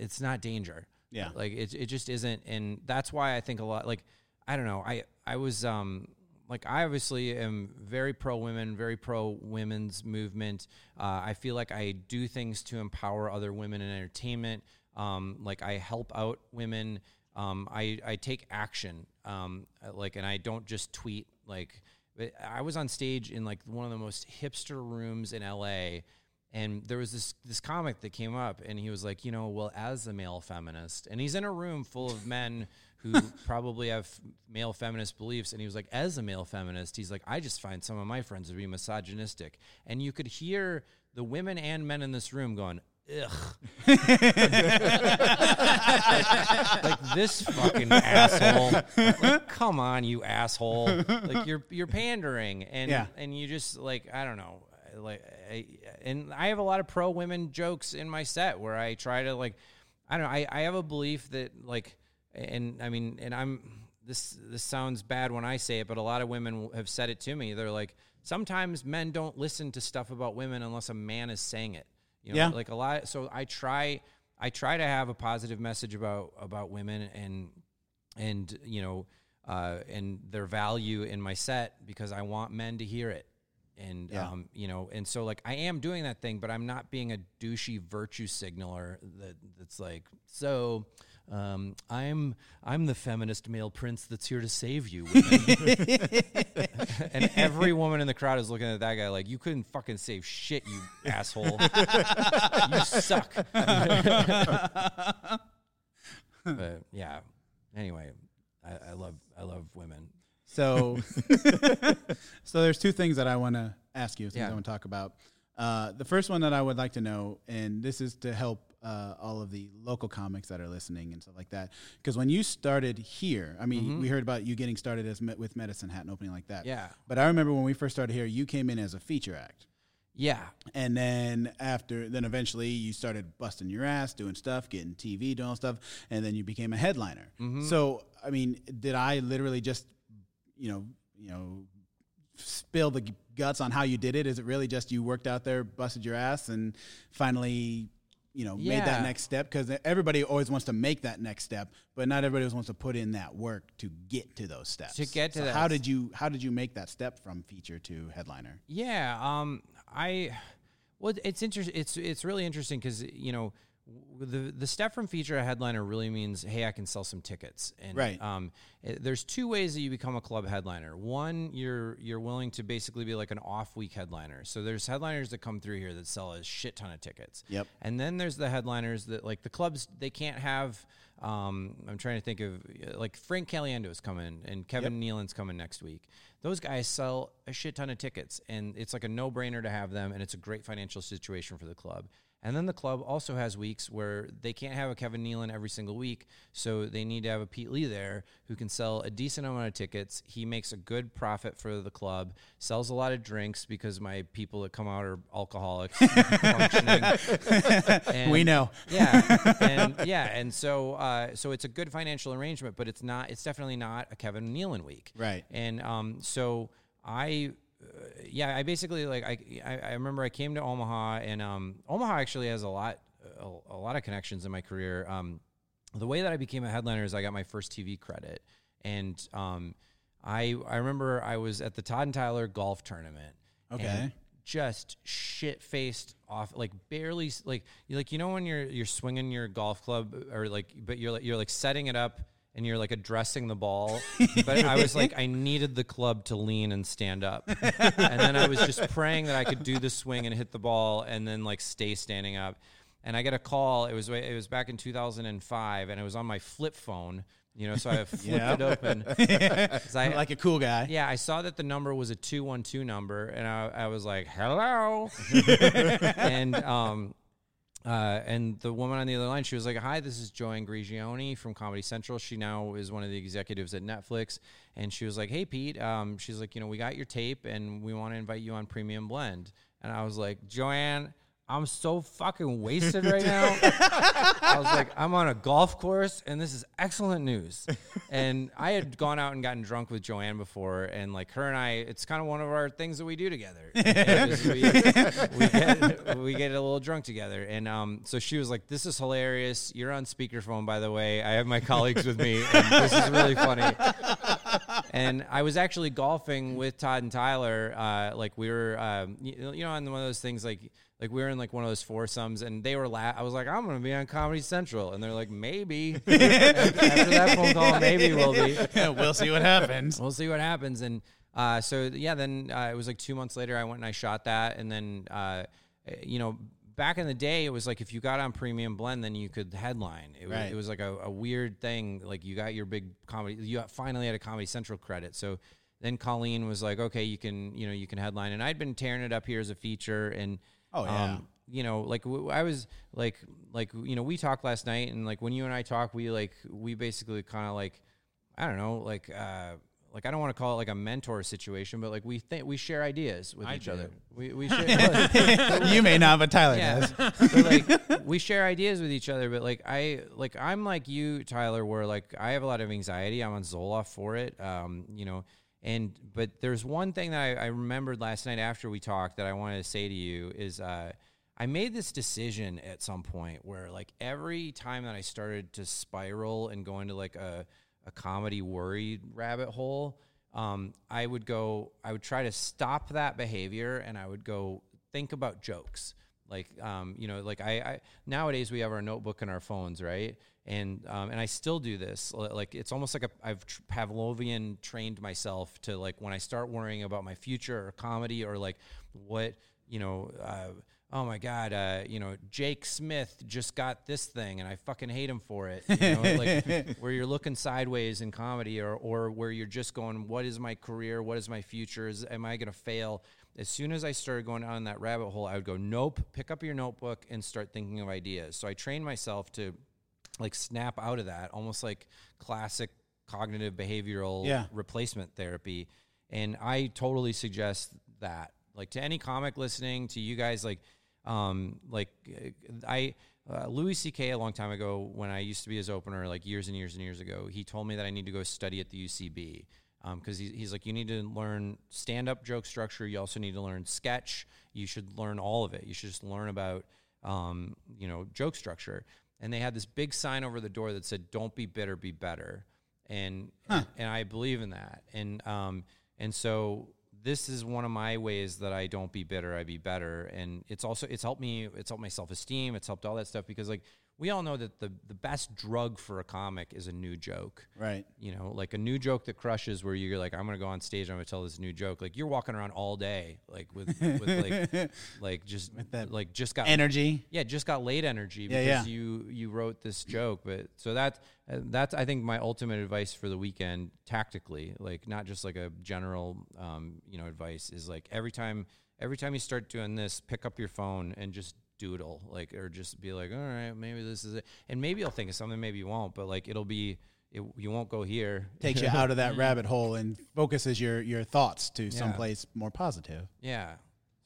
danger. Yeah. Like it just isn't. And that's why I think a lot, like, I don't know. I was like, I obviously am very pro-women, very pro-women's movement. I feel like I do things to empower other women in entertainment. Like, I help out women. I take action. Like, and I don't just tweet. Like, I was on stage in, like, one of the most hipster rooms in L.A., and there was this comic that came up, and he was like, you know, well, as a male feminist. And he's in a room full of men who probably have male feminist beliefs. And he was like, as a male feminist, he's like, I just find some of my friends to be misogynistic. And you could hear the women and men in this room going, ugh. Like, this fucking asshole. Like, come on, you asshole. Like, you're pandering. And you just, like, I don't know. Like, I have a lot of pro-women jokes in my set where I try to, like, I don't know, I have a belief that, like, and I mean, and I'm, this sounds bad when I say it, but a lot of women have said it to me. They're like, sometimes men don't listen to stuff about women unless a man is saying it. You know, like a lot. So I try, I try to have a positive message about women and you know, and their value in my set, because I want men to hear it. And, yeah. You know, and so like I am doing that thing, but I'm not being a douchey virtue signaler that's like, so I'm the feminist male prince that's here to save you, women. And every woman in the crowd is looking at that guy like, you couldn't fucking save shit, you asshole. You suck. But yeah, anyway, I love women. So there's two things that I want to ask you, things I want to talk about. The first one that I would like to know, and this is to help all of the local comics that are listening and stuff like that, because when you started here, I mean, we heard about you getting started with Medicine Hat and opening like that. Yeah. But I remember when we first started here, you came in as a feature act. Yeah. And then eventually you started busting your ass, doing stuff, getting TV, doing all stuff, and then you became a headliner. Mm-hmm. So, I mean, did I literally just... You know, spill the guts on how you did it? Is it really just you worked out there, busted your ass, and finally, you know, made that next step? Because everybody always wants to make that next step, but not everybody always wants to put in that work to get to those steps. To get to that. How did you make that step from feature to headliner? Yeah, it's interesting. It's really interesting because, you know, the step from feature to headliner really means, hey, I can sell some tickets. And right. There's two ways that you become a club headliner. One, you're willing to basically be like an off week headliner. So there's headliners that come through here that sell a shit ton of tickets. Yep. And then there's the headliners that, like, the clubs, they can't have. I'm trying to think of, like, Frank Caliendo is coming and Kevin Nealon's coming next week. Those guys sell a shit ton of tickets, and it's like a no brainer to have them, and it's a great financial situation for the club. And then the club also has weeks where they can't have a Kevin Nealon every single week, so they need to have a Pete Lee there who can sell a decent amount of tickets. He makes a good profit for the club, sells a lot of drinks because my people that come out are alcoholics. And we know. Yeah. And so it's a good financial arrangement, but it's definitely not a Kevin Nealon week. Right. And I basically, like, I remember I came to Omaha, and Omaha actually has a lot of connections in my career. The way that I became a headliner is I got my first TV credit, and I remember I was at the Todd and Tyler golf tournament. Okay. And just shit-faced off, like, barely, like you know when you're swinging your golf club, or like, but you're setting it up, and you're, like, addressing the ball. But I was, like, I needed the club to lean and stand up. And then I was just praying that I could do the swing and hit the ball and then, like, stay standing up. And I get a call. It was back in 2005, and it was on my flip phone, you know, so I flipped it open. Like a cool guy. Yeah, I saw that the number was a 212 number, and I was like, hello. And the woman on the other line, she was like, hi, this is Joanne Grigioni from Comedy Central. She now is one of the executives at Netflix. And she was like, hey, Pete, she's like, you know, we got your tape and we want to invite you on Premium Blend. And I was like, Joanne, I'm so fucking wasted right now. I was like, I'm on a golf course, and this is excellent news. And I had gone out and gotten drunk with Joanne before, and, like, her and I, it's kind of one of our things that we do together. We get a little drunk together. And so she was like, this is hilarious. You're on speakerphone, by the way. I have my colleagues with me, and this is really funny. And I was actually golfing with Todd and Tyler. Like, we were, you know, on one of those things, like we were in, like, one of those foursomes, and they were I was like, I'm going to be on Comedy Central. And they're like, maybe. After that phone call, maybe we'll be. Yeah, we'll see what happens. And so it was like 2 months later, I went and I shot that. And then, you know, back in the day, it was like if you got on Premium Blend, then you could headline. It was like a weird thing. Like, you got your big comedy. You finally had a Comedy Central credit. So then Colleen was like, okay, you can headline. And I'd been tearing it up here as a feature, and – oh, yeah. You know, like, I was like, you know, we talked last night, and, like, when you and I talk, we basically kind of, like, I don't know, like, I don't want to call it, like, a mentor situation, but, like, we think we share ideas with each other. We share, you may not, but Tyler does. But, like, we share ideas with each other, but, like, I'm like you, Tyler, where, like, I have a lot of anxiety. I'm on Zoloft for it. You know. But there's one thing that I remembered last night after we talked that I wanted to say to you is, I made this decision at some point where, like, every time that I started to spiral and go into, like, a comedy worry rabbit hole, I would try to stop that behavior, and I would go think about jokes. Like, nowadays we have our notebook and our phones, right? And I still do this. Like, it's almost like I've Pavlovian trained myself to, like, when I start worrying about my future or comedy or, like, what, you know, oh my God, Jake Smith just got this thing and I fucking hate him for it. You know, like, where you're looking sideways in comedy or where you're just going, what is my career? What is my future? Am I going to fail? As soon as I started going down that rabbit hole, I would go, nope, pick up your notebook and start thinking of ideas. So I trained myself to, like, snap out of that, almost like classic cognitive behavioral replacement therapy. And I totally suggest that, like, to any comic listening, to you guys, Louis C.K. a long time ago, when I used to be his opener, like, years and years and years ago, he told me that I need to go study at the UCB. Because he's like, you need to learn stand-up joke structure. You also need to learn sketch. You should learn all of it. You should just learn about, joke structure. And they had this big sign over the door that said, "Don't be bitter, be better." And I believe in that. And so this is one of my ways that I don't be bitter, I be better. And it's helped me. It's helped my self-esteem. It's helped all that stuff, because, like, we all know that the best drug for a comic is a new joke. Right. You know, like, a new joke that crushes, where you're like, I'm going to go on stage and I'm going to tell this new joke. Like, you're walking around all day, like, with got energy. Yeah, just got late energy because you wrote this joke. But so that's, I think, my ultimate advice for the weekend tactically, like, not just like a general, advice, is like, every time you start doing this, pick up your phone and just doodle, like, or just be like, all right, maybe this is it, and maybe you'll think of something, maybe you won't, but, like, you won't go here. Takes you out of that rabbit hole and focuses your thoughts to someplace more positive. Yeah,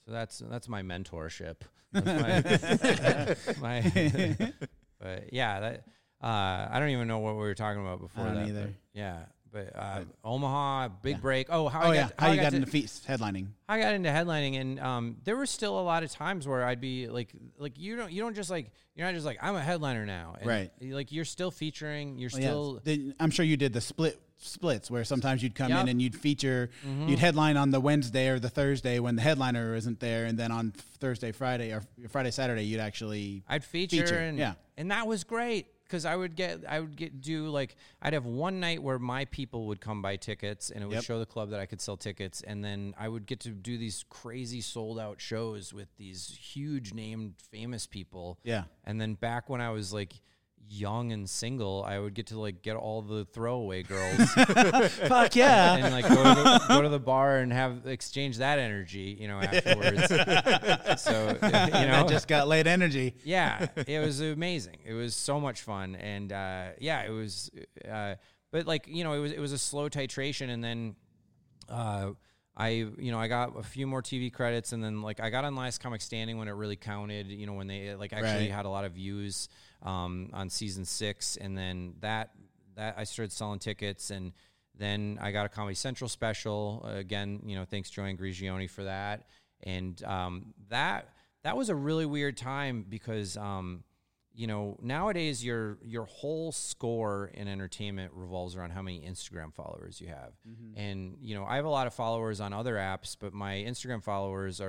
so that's my mentorship. That's my but yeah, that I don't even know what we were talking about before. I don't either. But Omaha, big break. How you got into headlining? I got into headlining, and there were still a lot of times where I'd be like you're not just like, I'm a headliner now, and right? Like, you're still featuring, you're still. Yeah. I'm sure you did the splits where sometimes you'd come in and you'd feature, you'd headline on the Wednesday or the Thursday when the headliner isn't there, and then on Thursday, Friday, or Friday, Saturday, you'd actually I'd feature. And that was great. Because I'd have one night where my people would come buy tickets, and it would show the club that I could sell tickets, and then I would get to do these crazy sold out shows with these huge named famous people. Yeah. And then back when I was, like, young and single, I would get to, like, get all the throwaway girls. Fuck yeah. And like go to the bar and have exchange that energy, afterwards. So I just got late energy. Yeah, it was amazing. It was so much fun, and it was. But it was a slow titration, and then I got a few more TV credits, and then, like, I got on Last Comic Standing when it really counted, when they, like, actually had a lot of views on season 6. And then that I started selling tickets, and then I got a Comedy Central special again, thanks Joanne Grigioni for that. And that was a really weird time because, nowadays your whole score in entertainment revolves around how many Instagram followers you have. Mm-hmm. And, I have a lot of followers on other apps, but my Instagram followers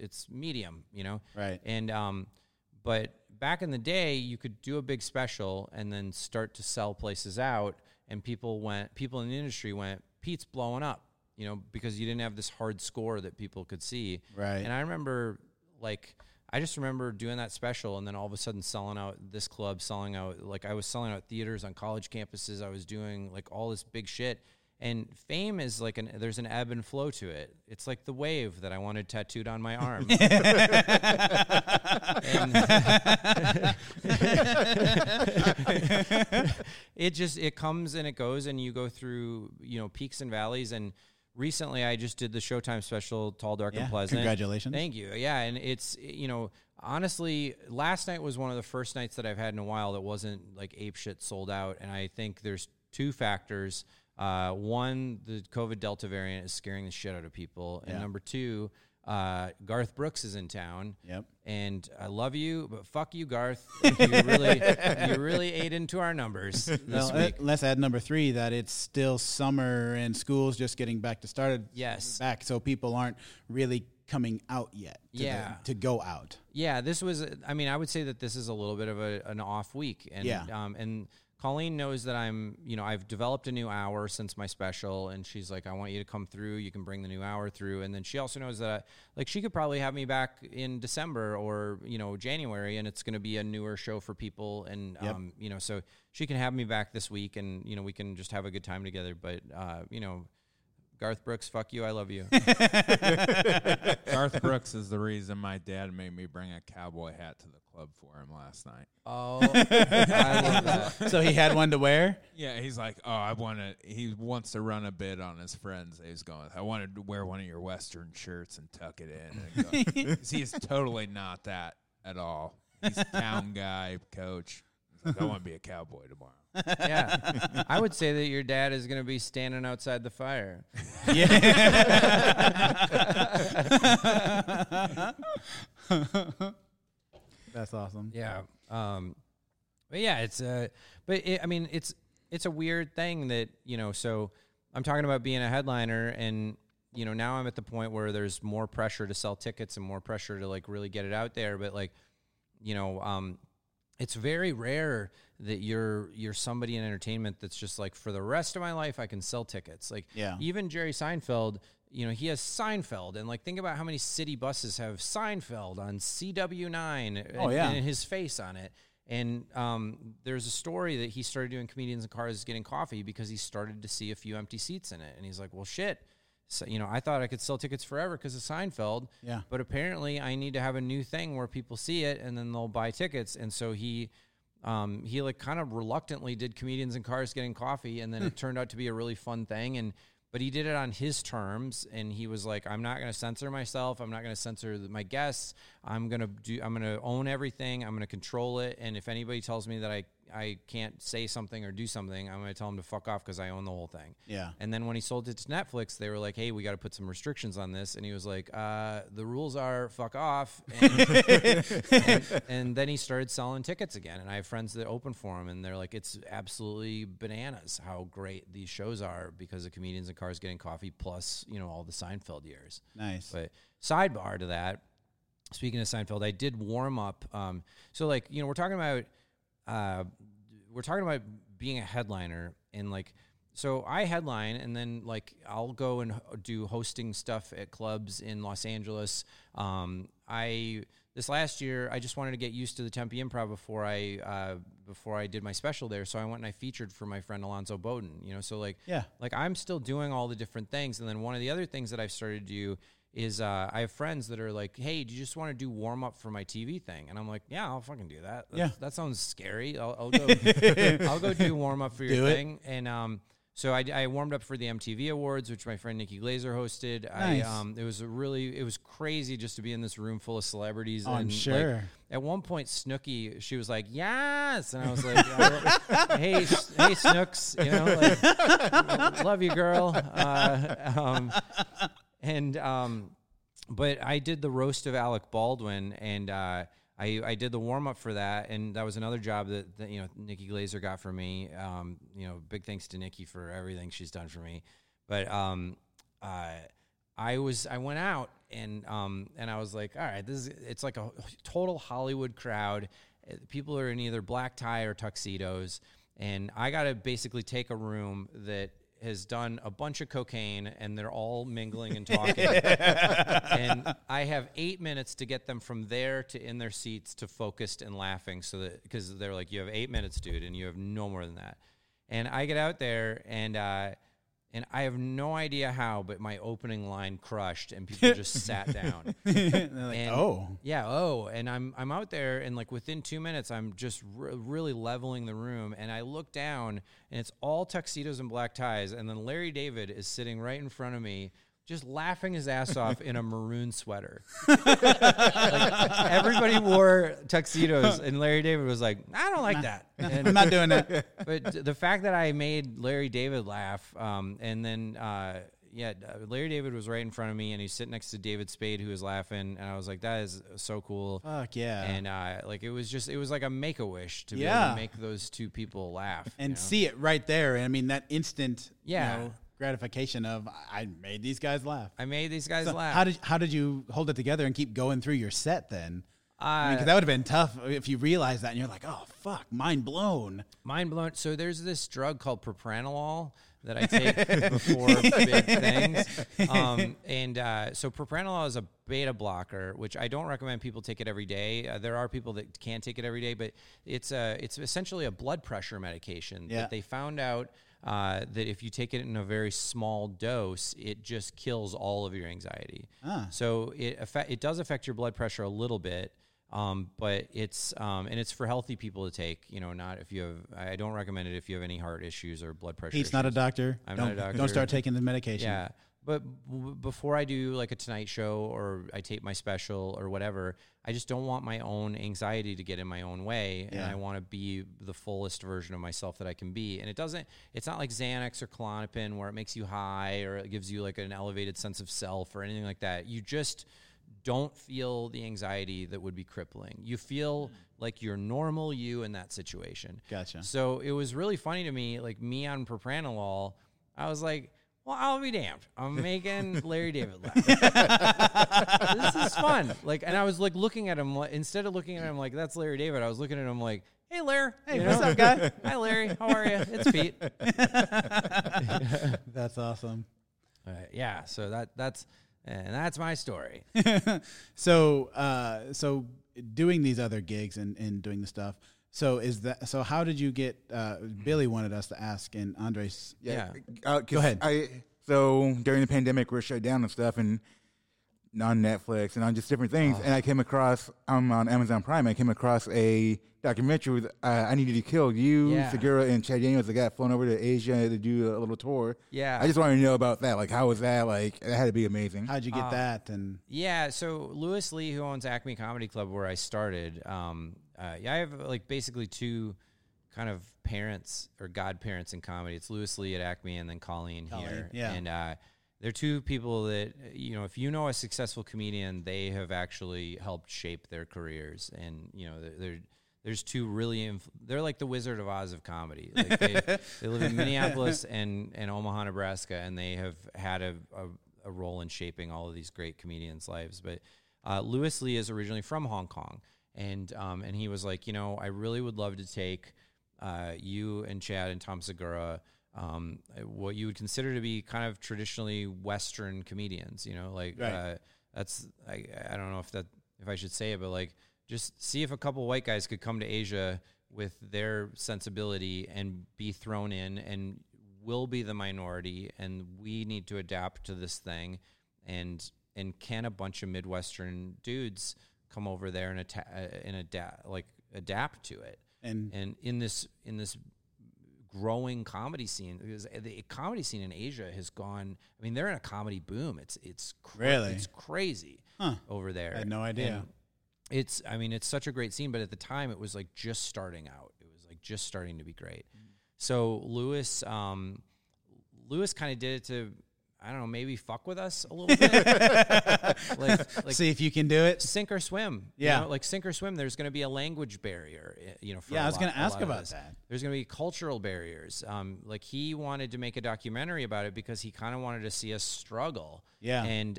it's medium, Right. And, but back in the day, you could do a big special and then start to sell places out. And people in the industry went, Pete's blowing up, because you didn't have this hard score that people could see. Right. And I remember, like, I just remember doing that special and then all of a sudden selling out this club, selling out, like, I was selling out theaters on college campuses. I was doing, like, all this big shit. And fame is like there's an ebb and flow to it. It's like the wave that I wanted tattooed on my arm. It comes and it goes, and you go through, peaks and valleys. And recently, I just did the Showtime special, Tall, Dark, and Pleasant. Congratulations. Thank you. Yeah, and it's, honestly, last night was one of the first nights that I've had in a while that wasn't, like, apeshit sold out, and I think there's two factors. One, the COVID Delta variant is scaring the shit out of people, and number two, Garth Brooks is in town. Yep. And I love you, but fuck you, Garth. You really ate into our numbers this week. Let's add number 3, that it's still summer and school's just getting back to started. Yes. So people aren't really coming out yet to go out. Yeah, this was, I mean, I would say that this is a little bit of an off week. And, and Colleen knows that I've developed a new hour since my special, and she's like, I want you to come through. You can bring the new hour through. And then she also knows that she could probably have me back in December or, January, and it's going to be a newer show for people. And, so she can have me back this week and, we can just have a good time together. But, Garth Brooks, fuck you, I love you. Garth Brooks is the reason my dad made me bring a cowboy hat to the club for him last night. Oh, I love that. So he had one to wear? Yeah, he's like, he wants to run a bid on his friends. He's going, I wanted to wear one of your Western shirts and tuck it in. And he's totally not that at all. He's a town guy, coach. Like, I want to be a cowboy tomorrow. Yeah. I would say that your dad is going to be standing outside the fire. Yeah. That's awesome. Yeah. But yeah, it's a weird thing that, so I'm talking about being a headliner, and, now I'm at the point where there's more pressure to sell tickets and more pressure to really get it out there. But it's very rare that you're somebody in entertainment that's just like, for the rest of my life, I can sell tickets. Even Jerry Seinfeld, he has Seinfeld. And think about how many city buses have Seinfeld on CW9 and his face on it. And there's a story that he started doing Comedians in Cars Getting Coffee because he started to see a few empty seats in it. And he's like, well, shit. So, I thought I could sell tickets forever because of Seinfeld. Yeah. But apparently I need to have a new thing where people see it and then they'll buy tickets. And so he kind of reluctantly did Comedians in Cars Getting Coffee. And then it turned out to be a really fun thing. But he did it on his terms. And he was like, I'm not going to censor myself. I'm not going to censor my guests. I'm going to own everything. I'm going to control it. And if anybody tells me that I can't say something or do something, I'm going to tell them to fuck off because I own the whole thing. Yeah. And then when he sold it to Netflix, they were like, hey, we got to put some restrictions on this. And he was like, the rules are fuck off. And then he started selling tickets again. And I have friends that open for him, and they're like, it's absolutely bananas how great these shows are because of Comedians in Cars Getting Coffee plus, all the Seinfeld years. Nice. But sidebar to that, speaking of Seinfeld, I did warm up. We're talking about... being a headliner, and so I headline, and then I'll go and do hosting stuff at clubs in Los Angeles. This last year, I just wanted to get used to the Tempe Improv before I did my special there. So I went and I featured for my friend Alonzo Bowden, I'm still doing all the different things. And then one of the other things that I've started to do is I have friends that are like, hey, do you just want to do warm-up for my TV thing? And I'm like, yeah, I'll fucking do that. That sounds scary. I'll go I'll go do warm-up for your thing. And so I warmed up for the MTV Awards, which my friend Nikki Glaser hosted. Nice. It was crazy just to be in this room full of celebrities. I'm sure. At one point, Snooki, she was like, yes. And I was like, hey, Snooks, love you, girl. But I did the roast of Alec Baldwin, and I did the warm up for that, and that was another job that Nikki Glaser got for me. Big thanks to Nikki for everything she's done for me. But I went out, and I was like, all right, it's like a total Hollywood crowd. People are in either black tie or tuxedos, and I got to basically take a room that has done a bunch of cocaine, and they're all mingling and talking. And I have 8 minutes to get them from there to in their seats to focused and laughing, because they're like, you have 8 minutes, dude, and you have no more than that. And I get out there, and I have no idea how, but my opening line crushed, and people just sat down. They're like, and I'm out there, and within 2 minutes, I'm just really leveling the room, and I look down, and it's all tuxedos and black ties, and then Larry David is sitting right in front of me, just laughing his ass off in a maroon sweater. Everybody wore tuxedos, and Larry David was like, I don't like that. And I'm not doing that. But the fact that I made Larry David laugh, and then yeah, Larry David was right in front of me, and he's sitting next to David Spade, who was laughing, and I was like, that is so cool. Fuck yeah. And like, it was just, it was like a Make-A-Wish to be able to make those two people laugh. And see it right there. I mean, that instant gratification of, I made these guys laugh. I made these guys laugh. How did you hold it together and keep going through your set then? I mean, 'cause that would have been tough if you realized that and you're like, oh, fuck, mind blown. Mind blown. So there's this drug called propranolol that I take before big things. So propranolol is a beta blocker, which I don't recommend people take it every day. There are people that can take it every day, but it's essentially a blood pressure medication that they found out that if you take it in a very small dose, it just kills all of your anxiety. So it does affect your blood pressure a little bit. But it's, and it's for healthy people to take, you know, not if you have, I don't recommend it if you have any heart issues or blood pressure issues. He's not a doctor. I'm not a doctor. Don't start taking the medication. Yeah. But before I do like a Tonight Show or I tape my special or whatever, I just don't want my own anxiety to get in my own way. Yeah. And I want to be the fullest version of myself that I can be. And it's not like Xanax or Klonopin where it makes you high or it gives you like an elevated sense of self or anything like that. You just don't feel the anxiety that would be crippling. You feel like you're normal you in that situation. Gotcha. So it was really funny to me, like me on propranolol, I was like, well, I'll be damned. I'm making Larry David laugh. This is fun. Like, and I was like looking at him, instead of looking at him like, that's Larry David, I was looking at him like, hey, Larry. Hey, what's up, guy? Hi, Larry. How are you? It's Pete. That's awesome. Yeah, so that's my story. So doing these other gigs and doing the stuff. So how did you get, Billy wanted us to ask and Andres. Go ahead. So during the pandemic, we were shut down and stuff and on Netflix and on just different things. And I came across, I'm on Amazon Prime. I came across a documentary with I Needed to Kill You, Segura, and Chad Daniels. The guy flown over to Asia to do a little tour. Yeah, I just wanted to know about that. Like, how was that? Like, it had to be amazing. How'd you get that? And so Louis Lee, who owns Acme Comedy Club, where I started. I have like basically two kind of parents or godparents in comedy. It's Louis Lee at Acme and then Colleen. Here. Yeah, and they're two people that, you know, if you know a successful comedian, they have actually helped shape their careers. And, you know, there's two really, they're like the Wizard of Oz of comedy. Like they live in Minneapolis and Omaha, Nebraska, and they have had a role in shaping all of these great comedians' lives. But Louis Lee is originally from Hong Kong. And he was like, you know, I really would love to take you and Chad and Tom Segura, what you would consider to be kind of traditionally Western comedians, you know, like that's, I don't know if I should say it, but like, just see if a couple white guys could come to Asia with their sensibility and be thrown in and will be the minority. And we need to adapt to this thing. And can a bunch of Midwestern dudes come over there and adapt to it? And in this growing comedy scene, because the comedy scene in Asia has gone, I mean, they're in a comedy boom. It's crazy over there. I had no idea. And it's, I mean, it's such a great scene, but at the time it was like just starting out. It was like just starting to be great. So Louis kind of did it to, I don't know, maybe fuck with us a little bit. like see if you can do it. Sink or swim. Yeah. You know, like sink or swim, there's going to be a language barrier, you know, for I was going to ask about that. There's going to be cultural barriers. Like he wanted to make a documentary about it because he kind of wanted to see us struggle. Yeah. And,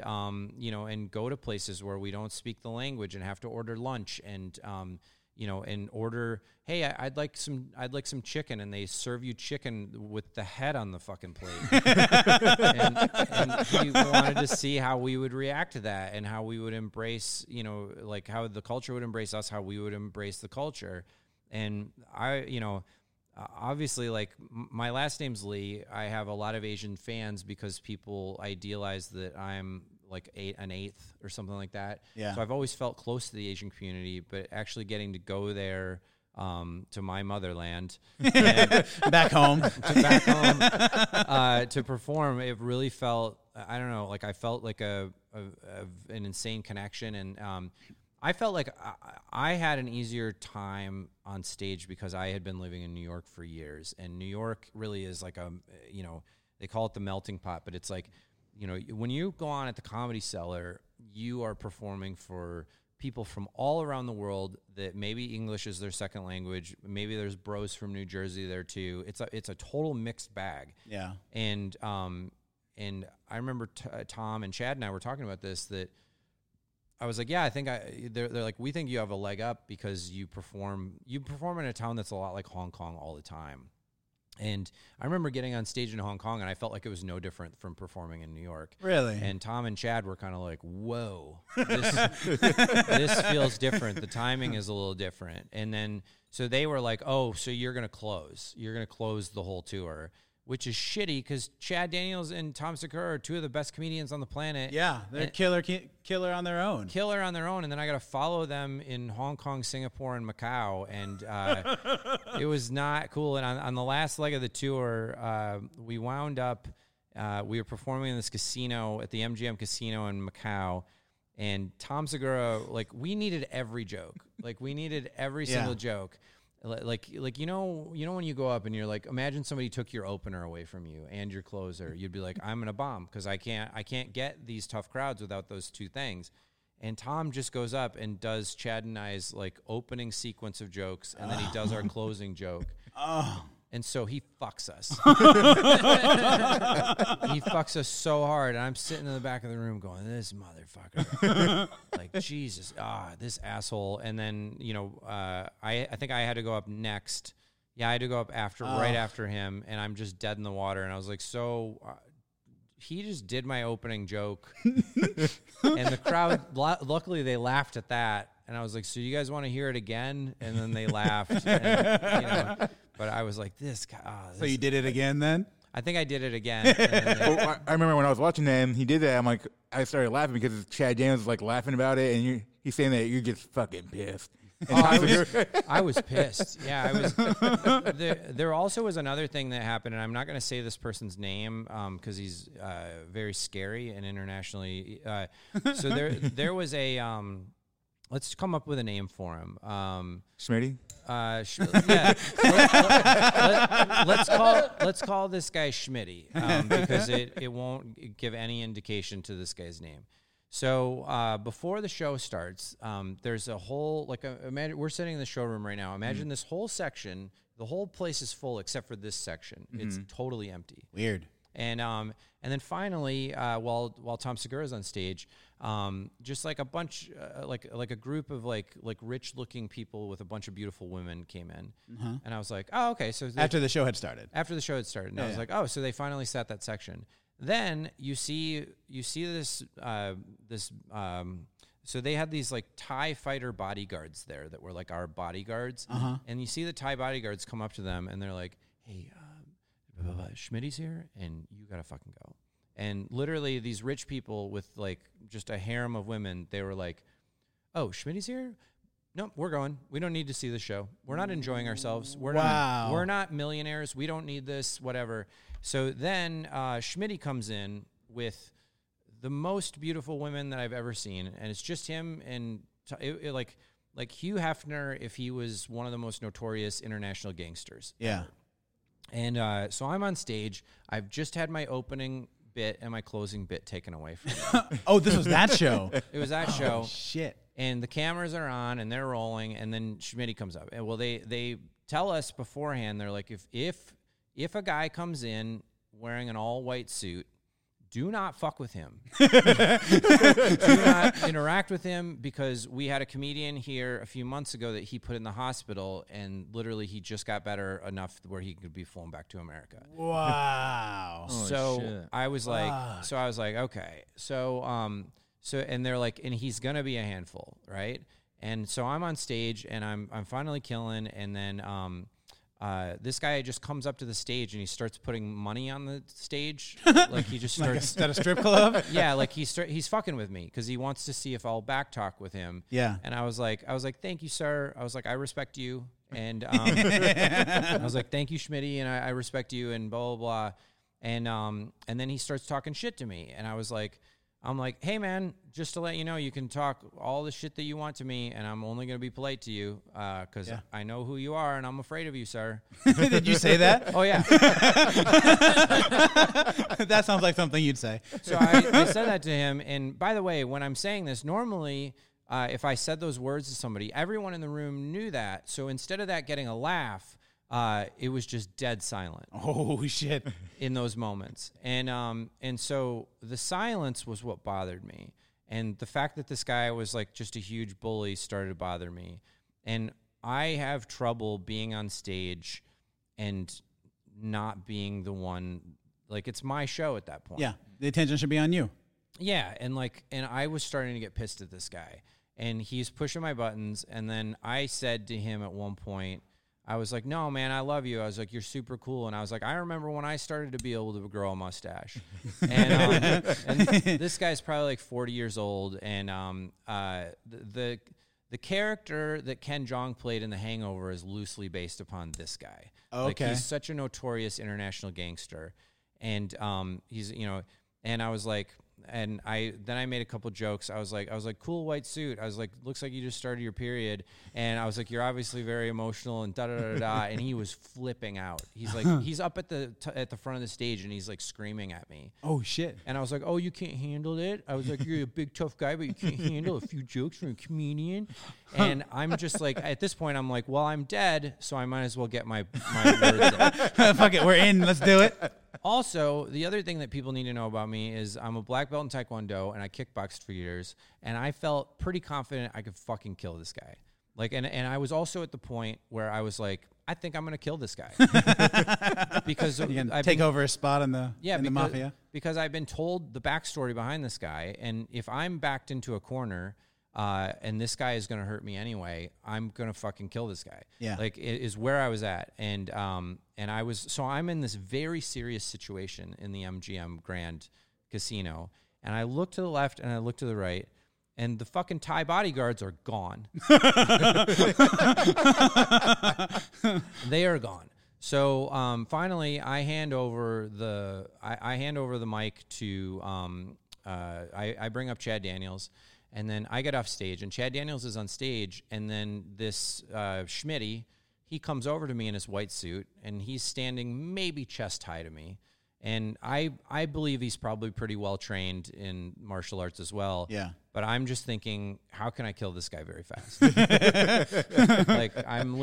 you know, and go to places where we don't speak the language and have to order lunch and, you know, and order, hey, I'd like some chicken, and they serve you chicken with the head on the fucking plate. and he wanted to see how we would react to that and how we would embrace, you know, like how the culture would embrace us, how we would embrace the culture. And I, you know, obviously, like my last name's Lee. I have a lot of Asian fans because people idealize that I'm like an eighth or something like that. Yeah. So I've always felt close to the Asian community, but actually getting to go there to my motherland, and back home, to perform, it really felt, I don't know, like I felt like an insane connection. And I felt like I had an easier time on stage because I had been living in New York for years. And New York really is like a, you know, they call it the melting pot, but it's like, you know, when you go on at the Comedy Cellar, you are performing for people from all around the world that maybe English is their second language. Maybe there's bros from New Jersey there too. It's a total mixed bag. Yeah. And I remember Tom and Chad and I were talking about this, that I was like, yeah, I think they're like, we think you have a leg up because you perform in a town that's a lot like Hong Kong all the time. And I remember getting on stage in Hong Kong, and I felt like it was no different from performing in New York. Really? And Tom and Chad were kind of like, whoa, this feels different. The timing is a little different. And then, so they were like, oh, so you're going to close. You're going to close the whole tour, which is shitty because Chad Daniels and Tom Segura are two of the best comedians on the planet. Yeah, they're killer on their own. Killer on their own, and then I got to follow them in Hong Kong, Singapore, and Macau, and it was not cool. And on the last leg of the tour, we wound up, we were performing in this casino, at the MGM Casino in Macau, and Tom Segura, like, we needed every joke. Like, we needed every single joke. Like you know when you go up and you're like, imagine somebody took your opener away from you and your closer, you'd be like, I'm gonna bomb because I can't get these tough crowds without those two things. And Tom just goes up and does Chad and I's like opening sequence of jokes, and then he does our closing joke. Oh. And so he fucks us. He fucks us so hard. And I'm sitting in the back of the room going, this motherfucker. Like, Jesus, this asshole. And then, you know, I think I had to go up next. Yeah, I had to go up right after him. And I'm just dead in the water. And I was like, so he just did my opening joke. And the crowd, luckily, they laughed at that. And I was like, so you guys want to hear it again? And then they laughed. And, you know, but I was like, this guy. So you did it again then? I think I did it again. Well, I remember when I was watching him, he did that. I'm like, I started laughing because Chad Daniels was like laughing about it. And he's saying that you're just fucking pissed. I was pissed. Yeah, I was. There also was another thing that happened, and I'm not going to say this person's name because he's very scary and internationally. So there was a... let's come up with a name for him. Schmitty? Yeah. Let's call this guy Schmitty because it won't give any indication to this guy's name. So before the show starts, there's a whole, like, imagine we're sitting in the showroom right now. Imagine this whole section, the whole place is full except for this section. Mm-hmm. It's totally empty. Weird. And then finally, while Tom Segura is on stage, just like a bunch, like a group of like rich looking people with a bunch of beautiful women came in, uh-huh. And I was like, oh, okay. So after the show had started, and I was like, oh, so they finally sat that section. Then you see this, so they had these like Thai fighter bodyguards there that were like our bodyguards, uh-huh. And you see the Thai bodyguards come up to them and they're like, hey, Schmitty's here and you gotta fucking go. And literally these rich people with like just a harem of women, they were like, oh, Schmitty's here? No, we're going. We don't need to see the show. We're not enjoying ourselves. We're not millionaires. We don't need this, whatever. So then Schmitty comes in with the most beautiful women that I've ever seen. And it's just him and like Hugh Hefner if he was one of the most notorious international gangsters. Yeah. Ever. And so I'm on stage. I've just had my opening bit and my closing bit taken away from me. Oh, this was that show. It was that show. Oh, shit. And the cameras are on and they're rolling. And then Schmitty comes up. And well, they tell us beforehand. They're like, if a guy comes in wearing an all white suit, do not fuck with him. Do not interact with him because we had a comedian here a few months ago that he put in the hospital, and literally he just got better enough where he could be flown back to America. Wow. So shit. I was like, okay. So and they're like, and he's gonna be a handful, right? And so I'm on stage and I'm finally killing, and then this guy just comes up to the stage and he starts putting money on the stage. Like he just starts at a strip club. Yeah, like he's fucking with me because he wants to see if I'll back talk with him. Yeah, and I was like, thank you, sir. I was like, I respect you, and I was like, thank you, Schmitty, and I respect you, and blah blah blah, and then he starts talking shit to me, and I was like. I'm like, hey, man, just to let you know, you can talk all the shit that you want to me, and I'm only going to be polite to you because I know who you are, and I'm afraid of you, sir. Did you say that? Oh, yeah. That sounds like something you'd say. So I said that to him, and by the way, when I'm saying this, normally if I said those words to somebody, everyone in the room knew that. So instead of that getting a laugh, it was just dead silent. Oh, shit. In those moments. And so the silence was what bothered me. And the fact that this guy was like just a huge bully started to bother me. And I have trouble being on stage and not being the one, like it's my show at that point. Yeah. The attention should be on you. Yeah. And like, and I was starting to get pissed at this guy and he's pushing my buttons. And then I said to him at one point, I was like, no, man, I love you. I was like, you're super cool. And I was like, I remember when I started to be able to grow a mustache. And this guy's probably like 40 years old. And the character that Ken Jeong played in The Hangover is loosely based upon this guy. Okay. Like, he's such a notorious international gangster. And he's, you know, and I was like, and I made a couple jokes. I was like, cool white suit. I was like, looks like you just started your period. And I was like, you're obviously very emotional and da da da da. And he was flipping out. He's like, he's up at the front of the stage and he's like screaming at me. Oh shit! And I was like, oh, you can't handle it. I was like, you're a big tough guy, but you can't handle a few jokes from a comedian. And I'm just like, at this point, I'm like, well, I'm dead, so I might as well get my words out. Fuck it, we're in. Let's do it. Also, the other thing that people need to know about me is I'm a black belt in Taekwondo, and I kickboxed for years, and I felt pretty confident I could fucking kill this guy. Like, and I was also at the point where I was like, I think I'm going to kill this guy. Because you can take over a spot in the mafia. Because I've been told the backstory behind this guy, and if I'm backed into a corner and this guy is going to hurt me anyway, I'm going to fucking kill this guy. Yeah. Like, it is where I was at. And I was, so I'm in this very serious situation in the MGM Grand Casino. And I look to the left and I look to the right and the fucking Thai bodyguards are gone. They are gone. So, finally I hand over the mic to, I bring up Chad Daniels. And then I get off stage, and Chad Daniels is on stage, and then this Schmitty, he comes over to me in his white suit, and he's standing maybe chest high to me. And I believe he's probably pretty well trained in martial arts as well. Yeah. But I'm just thinking, how can I kill this guy very fast? Like, I'm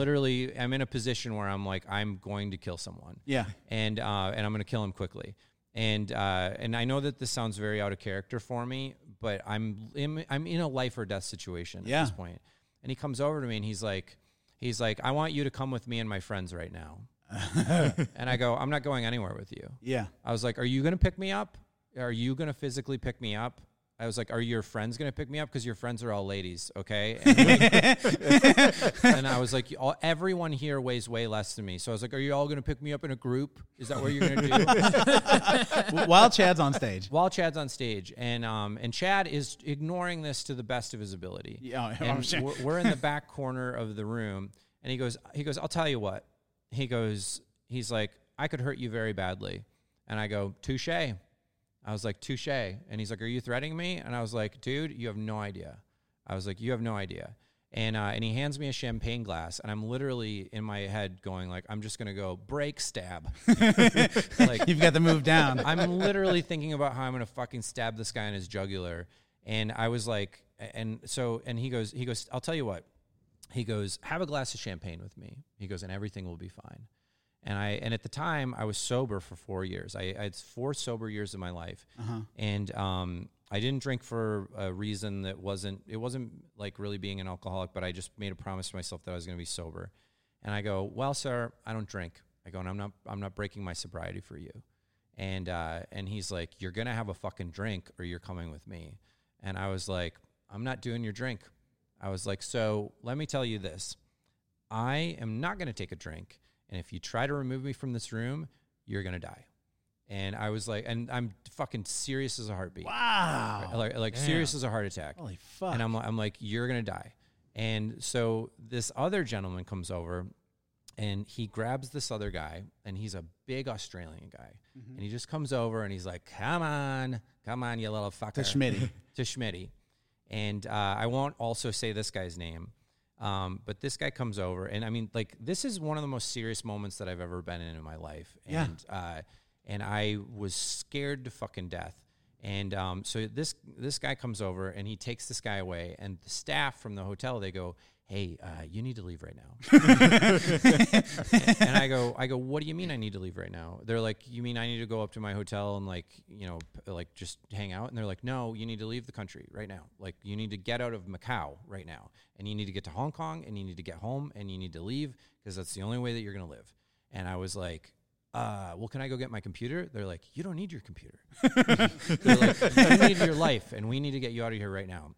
in a position where I'm like, I'm going to kill someone. Yeah. And I'm going to kill him quickly. And I know that this sounds very out of character for me, but I'm in a life or death situation at this point. And he comes over to me and he's like, I want you to come with me and my friends right now. And I go, I'm not going anywhere with you. Yeah. I was like, are you going to pick me up? Are you going to physically pick me up? I was like, are your friends going to pick me up? Because your friends are all ladies, okay? And I was like, everyone here weighs way less than me. So I was like, are you all going to pick me up in a group? Is that what you're going to do? While Chad's on stage. And Chad is ignoring this to the best of his ability. Yeah, and we're in the back corner of the room. And he goes, I'll tell you what. He's like, I could hurt you very badly. And I go, touche. I was like, touche. And he's like, are you threatening me? And I was like, dude, you have no idea. I was like, you have no idea. And he hands me a champagne glass, and I'm literally in my head going like, I'm just going to go break, stab. Like, you've got the move down. I'm literally thinking about how I'm going to fucking stab this guy in his jugular. And I was like, and he goes, I'll tell you what. He goes, have a glass of champagne with me. He goes, and everything will be fine. And at the time I was sober for 4 years. I had 4 sober years of my life. Uh-huh. And I didn't drink for a reason that wasn't like really being an alcoholic, but I just made a promise to myself that I was going to be sober. And I go, well, sir, I don't drink. I go, and I'm not breaking my sobriety for you. And he's like, you're going to have a fucking drink or you're coming with me. And I was like, I'm not doing your drink. I was like, so let me tell you this. I am not going to take a drink. And if you try to remove me from this room, you're going to die. And I was like, and I'm fucking serious as a heartbeat. Wow. Like serious as a heart attack. Holy fuck. And I'm like, you're going to die. And so this other gentleman comes over And he grabs this other guy, and he's a big Australian guy. Mm-hmm. And he just comes over, and he's like, come on, you little fucker. To Schmitty. And I won't also say this guy's name, but this guy comes over. And, I mean, like, this is one of the most serious moments that I've ever been in my life. And, and I was scared to fucking death. And so this guy comes over, and he takes this guy away. And the staff from the hotel, they go, hey, you need to leave right now. And I go, what do you mean I need to leave right now? They're like, you mean I need to go up to my hotel and, like, you know, like, just hang out? And they're like, no, you need to leave the country right now. Like, you need to get out of Macau right now. And you need to get to Hong Kong, and you need to get home, and you need to leave, because that's the only way that you're going to live. And I was like, well, can I go get my computer? They're like, you don't need your computer. They're like, you need your life, and we need to get you out of here right now.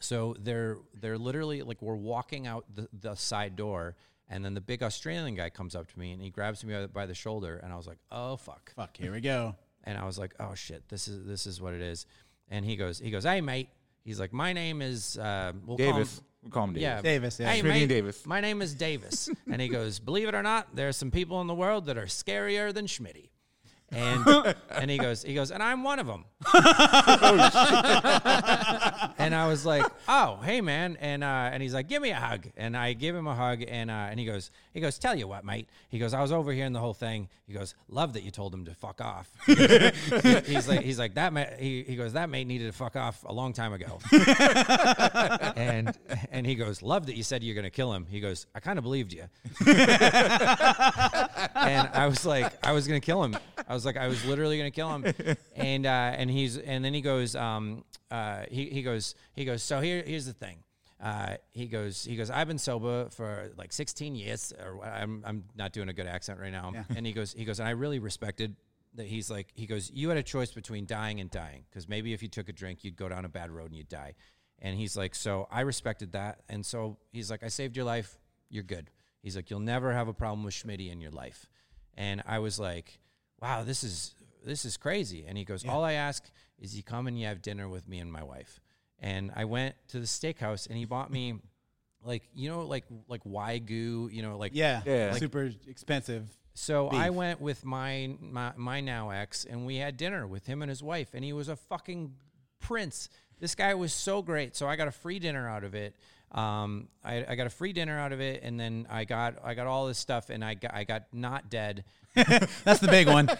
So they're literally, like, we're walking out the side door, and then the big Australian guy comes up to me, and he grabs me by the shoulder, and I was like, oh, fuck. Fuck, here we go. And I was like, oh, shit, this is what it is. And he goes, hey, mate. He's like, my name is... We'll call him Davis. Yeah. Davis, yeah. Hey, mate, Davis. My name is Davis. And he goes, believe it or not, there are some people in the world that are scarier than Schmitty. And he goes, and I'm one of them. And I was like, oh, hey, man. And he's like, give me a hug. And I give him a hug. And he goes, tell you what, mate. He goes, I was over here in the whole thing. He goes, love that you told him to fuck off. he's like, that mate. He goes, that mate needed to fuck off a long time ago. and he goes, love that you said you're gonna kill him. He goes, I kind of believed you. And I was like, I was gonna kill him. I was literally gonna kill him, and then he goes. So here's the thing. He goes. I've been sober for like 16 years. Or I'm not doing a good accent right now. Yeah. And he goes. And I really respected that. He's like, he goes, you had a choice between dying and dying, because maybe if you took a drink, you'd go down a bad road and you'd die. And he's like, so I respected that. And so he's like, I saved your life. You're good. He's like, you'll never have a problem with Schmitty in your life. And I was like, wow, this is crazy. And he goes, all I ask is you come and you have dinner with me and my wife. And I went to the steakhouse, and he bought me, like, you know, like Wagyu, you know, like, like, super expensive. So beef. I went with my now ex, and we had dinner with him and his wife, and he was a fucking prince. This guy was so great. So I got a free dinner out of it. I got a free dinner out of it, and then I got all this stuff, and I got not dead. That's the big one.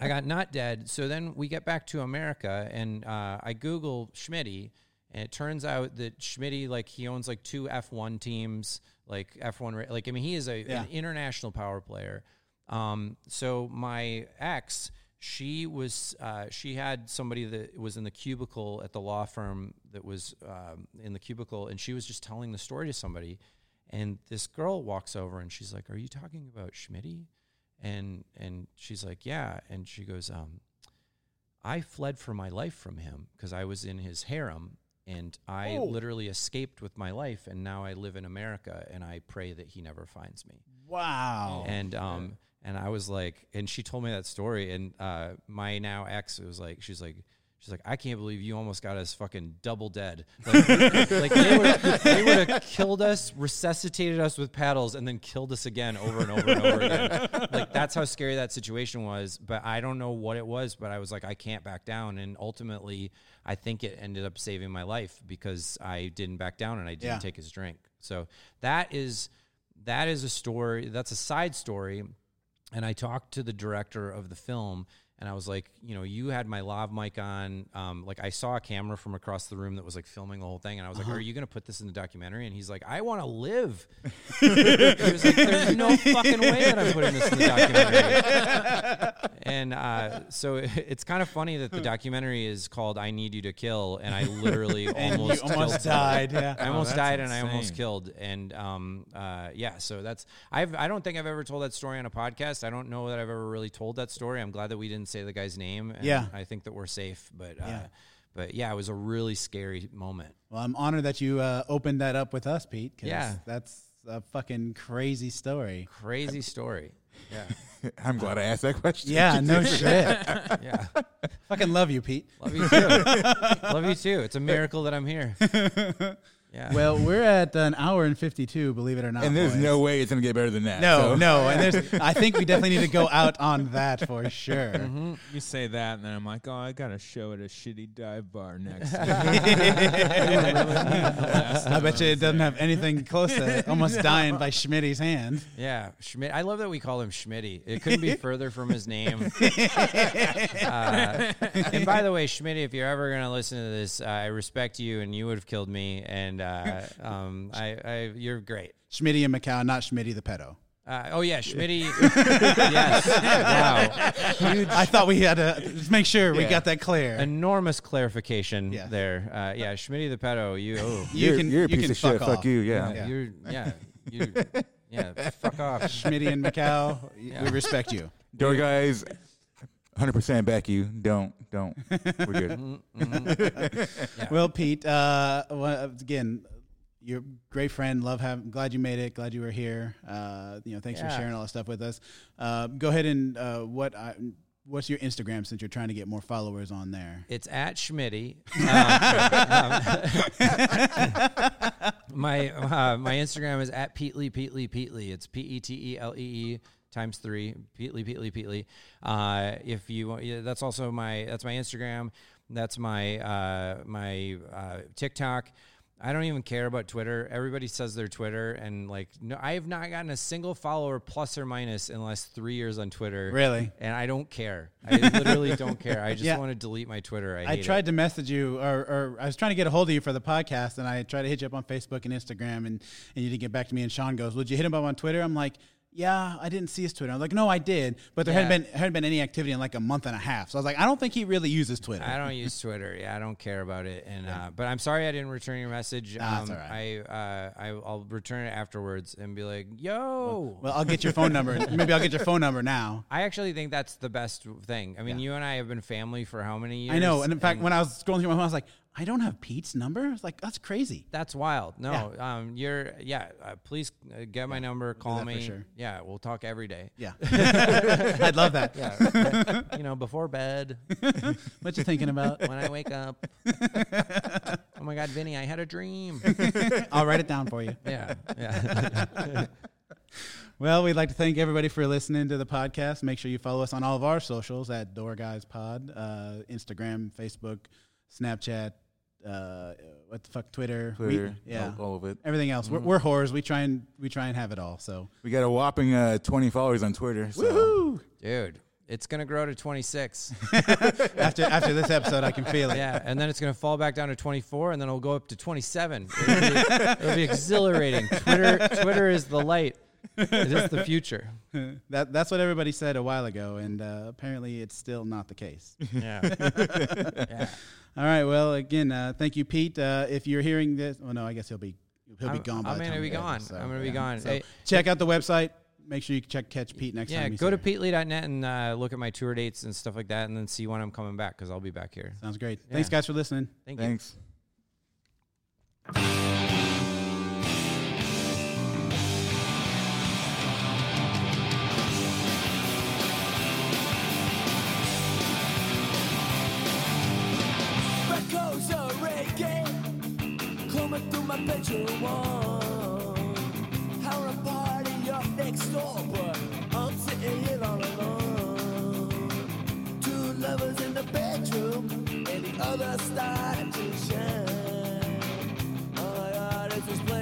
I got not dead. So then we get back to America, and I Google Schmitty, and it turns out that Schmitty, like, he owns like two F1 teams, like F1, like, I mean, he is an international power player. So my ex, she had somebody that was in the cubicle at the law firm that was in the cubicle, and she was just telling the story to somebody, and this girl walks over, and she's like, are you talking about Schmitty? And she's like, yeah. And she goes, I fled for my life from him because I was in his harem, and I literally escaped with my life, and now I live in America, and I pray that he never finds me. Wow. And and I was like, and she told me that story, and my now ex was like, she's like, I can't believe you almost got us fucking double dead. Like, like they would have killed us, resuscitated us with paddles, and then killed us again over and over and over again. Like, that's how scary that situation was. But I don't know what it was, but I was like, I can't back down. And ultimately, I think it ended up saving my life because I didn't back down and I didn't take his drink. So that is a story. That's a side story. And I talked to the director of the film, and I was like, you know, you had my lav mic on. Like, I saw a camera from across the room that was, like, filming the whole thing. And I was like, are you going to put this in the documentary? And he's like, I want to live. He was like, there's no fucking way that I'm putting this in the documentary. And so it's kind of funny that the documentary is called I Need You to Kill. And I literally almost died. Yeah. I almost died, and insane. I almost killed. And, so that's – I don't think I've ever told that story on a podcast. I don't know that I've ever really told that story. I'm glad that we didn't say the guy's name. And I think that we're safe. But, it was a really scary moment. Well, I'm honored that you opened that up with us, Pete, because that's a fucking crazy story. Yeah. I'm glad I asked that question. Yeah, no shit. Yeah. Fucking love you, Pete. Love you, too. It's a miracle that I'm here. Yeah. Well, we're at an hour and 52, believe it or not. And there's no way it's going to get better than that. No. And I think we definitely need to go out on that for sure. Mm-hmm. You say that, and then I'm like, oh, I got a show at a shitty dive bar next week. I bet you it doesn't have anything close to it. Almost dying by Schmitty's hand. Yeah. Schmidt. I love that we call him Schmitty. It couldn't be further from his name. And by the way, Schmitty, if you're ever going to listen to this, I respect you, and you would have killed me. And you're great. Schmitty in Macau, not Schmitty the pedo. Schmitty. Yes. Wow. Huge. I thought we had to make sure we got that clear. Enormous clarification there. Schmitty the pedo. You're a piece of shit. Fuck you. Fuck off. Schmitty in Macau. Yeah. We respect you. Door guys. 100% back you. Don't. We're good. Yeah. Well, Pete, again, you're a great friend. Glad you made it. Glad you were here. Thanks for sharing all this stuff with us. Go ahead and what's your Instagram, since you're trying to get more followers on there? It's at Schmitty. My Instagram is at Pete Lee. It's Petelee. ×3 Pete Lee. If you want, that's also my Instagram. That's my TikTok. I don't even care about Twitter. Everybody says their Twitter, and I have not gotten a single follower, plus or minus, in the last 3 years on Twitter. Really? And I don't care. I literally don't care. I just want to delete my Twitter. I tried to message you, or I was trying to get a hold of you for the podcast, and I tried to hit you up on Facebook and Instagram, and you didn't get back to me. And Sean goes, "Would you hit him up on Twitter?" I'm like, yeah, I didn't see his Twitter. I was like, no, I did, but there hadn't been any activity in a month and a half. So I was like, I don't think he really uses Twitter. I don't use Twitter. Yeah, I don't care about it. And but I'm sorry I didn't return your message. That's all right. I'll return it afterwards and be like, yo. Well, I'll get your phone number. Maybe I'll get your phone number now. I actually think that's the best thing. I mean, you and I have been family for how many years? I know. And in fact, when I was scrolling through my phone, I was like, I don't have Pete's number. It's like, that's crazy. That's wild. No, please get my number. Call me. Sure. Yeah, we'll talk every day. Yeah, I'd love that. Yeah, before bed. What you thinking about? When I wake up. Oh my God, Vinny, I had a dream. I'll write it down for you. Yeah. Well, we'd like to thank everybody for listening to the podcast. Make sure you follow us on all of our socials at Door Guys Pod, Instagram, Facebook, Snapchat. What the fuck, Twitter, all of it, everything else. We're whores. We try and have it all. So we got a whopping 20 followers on Twitter. So. Woohoo, dude! It's gonna grow to 26 after this episode. I can feel it. Yeah, and then it's gonna fall back down to 24, and then it'll go up to 27. It'll be exhilarating. Twitter is the light. It is the future. That's what everybody said a while ago, and apparently it's still not the case. Yeah. Yeah. All right. Well, again, thank you, Pete. If you're hearing this, well, no, I guess he'll be gone. I'm going to be gone. So check out the website. Make sure you catch Pete next time. Yeah, go to PeteLee.net and look at my tour dates and stuff like that, and then see when I'm coming back, because I'll be back here. Sounds great. Yeah. Thanks, guys, for listening. Thanks. Coming through my bedroom wall, our party up next door, but I'm sitting here all alone. Two lovers in the bedroom, and the other started to shine. Oh my God, it's just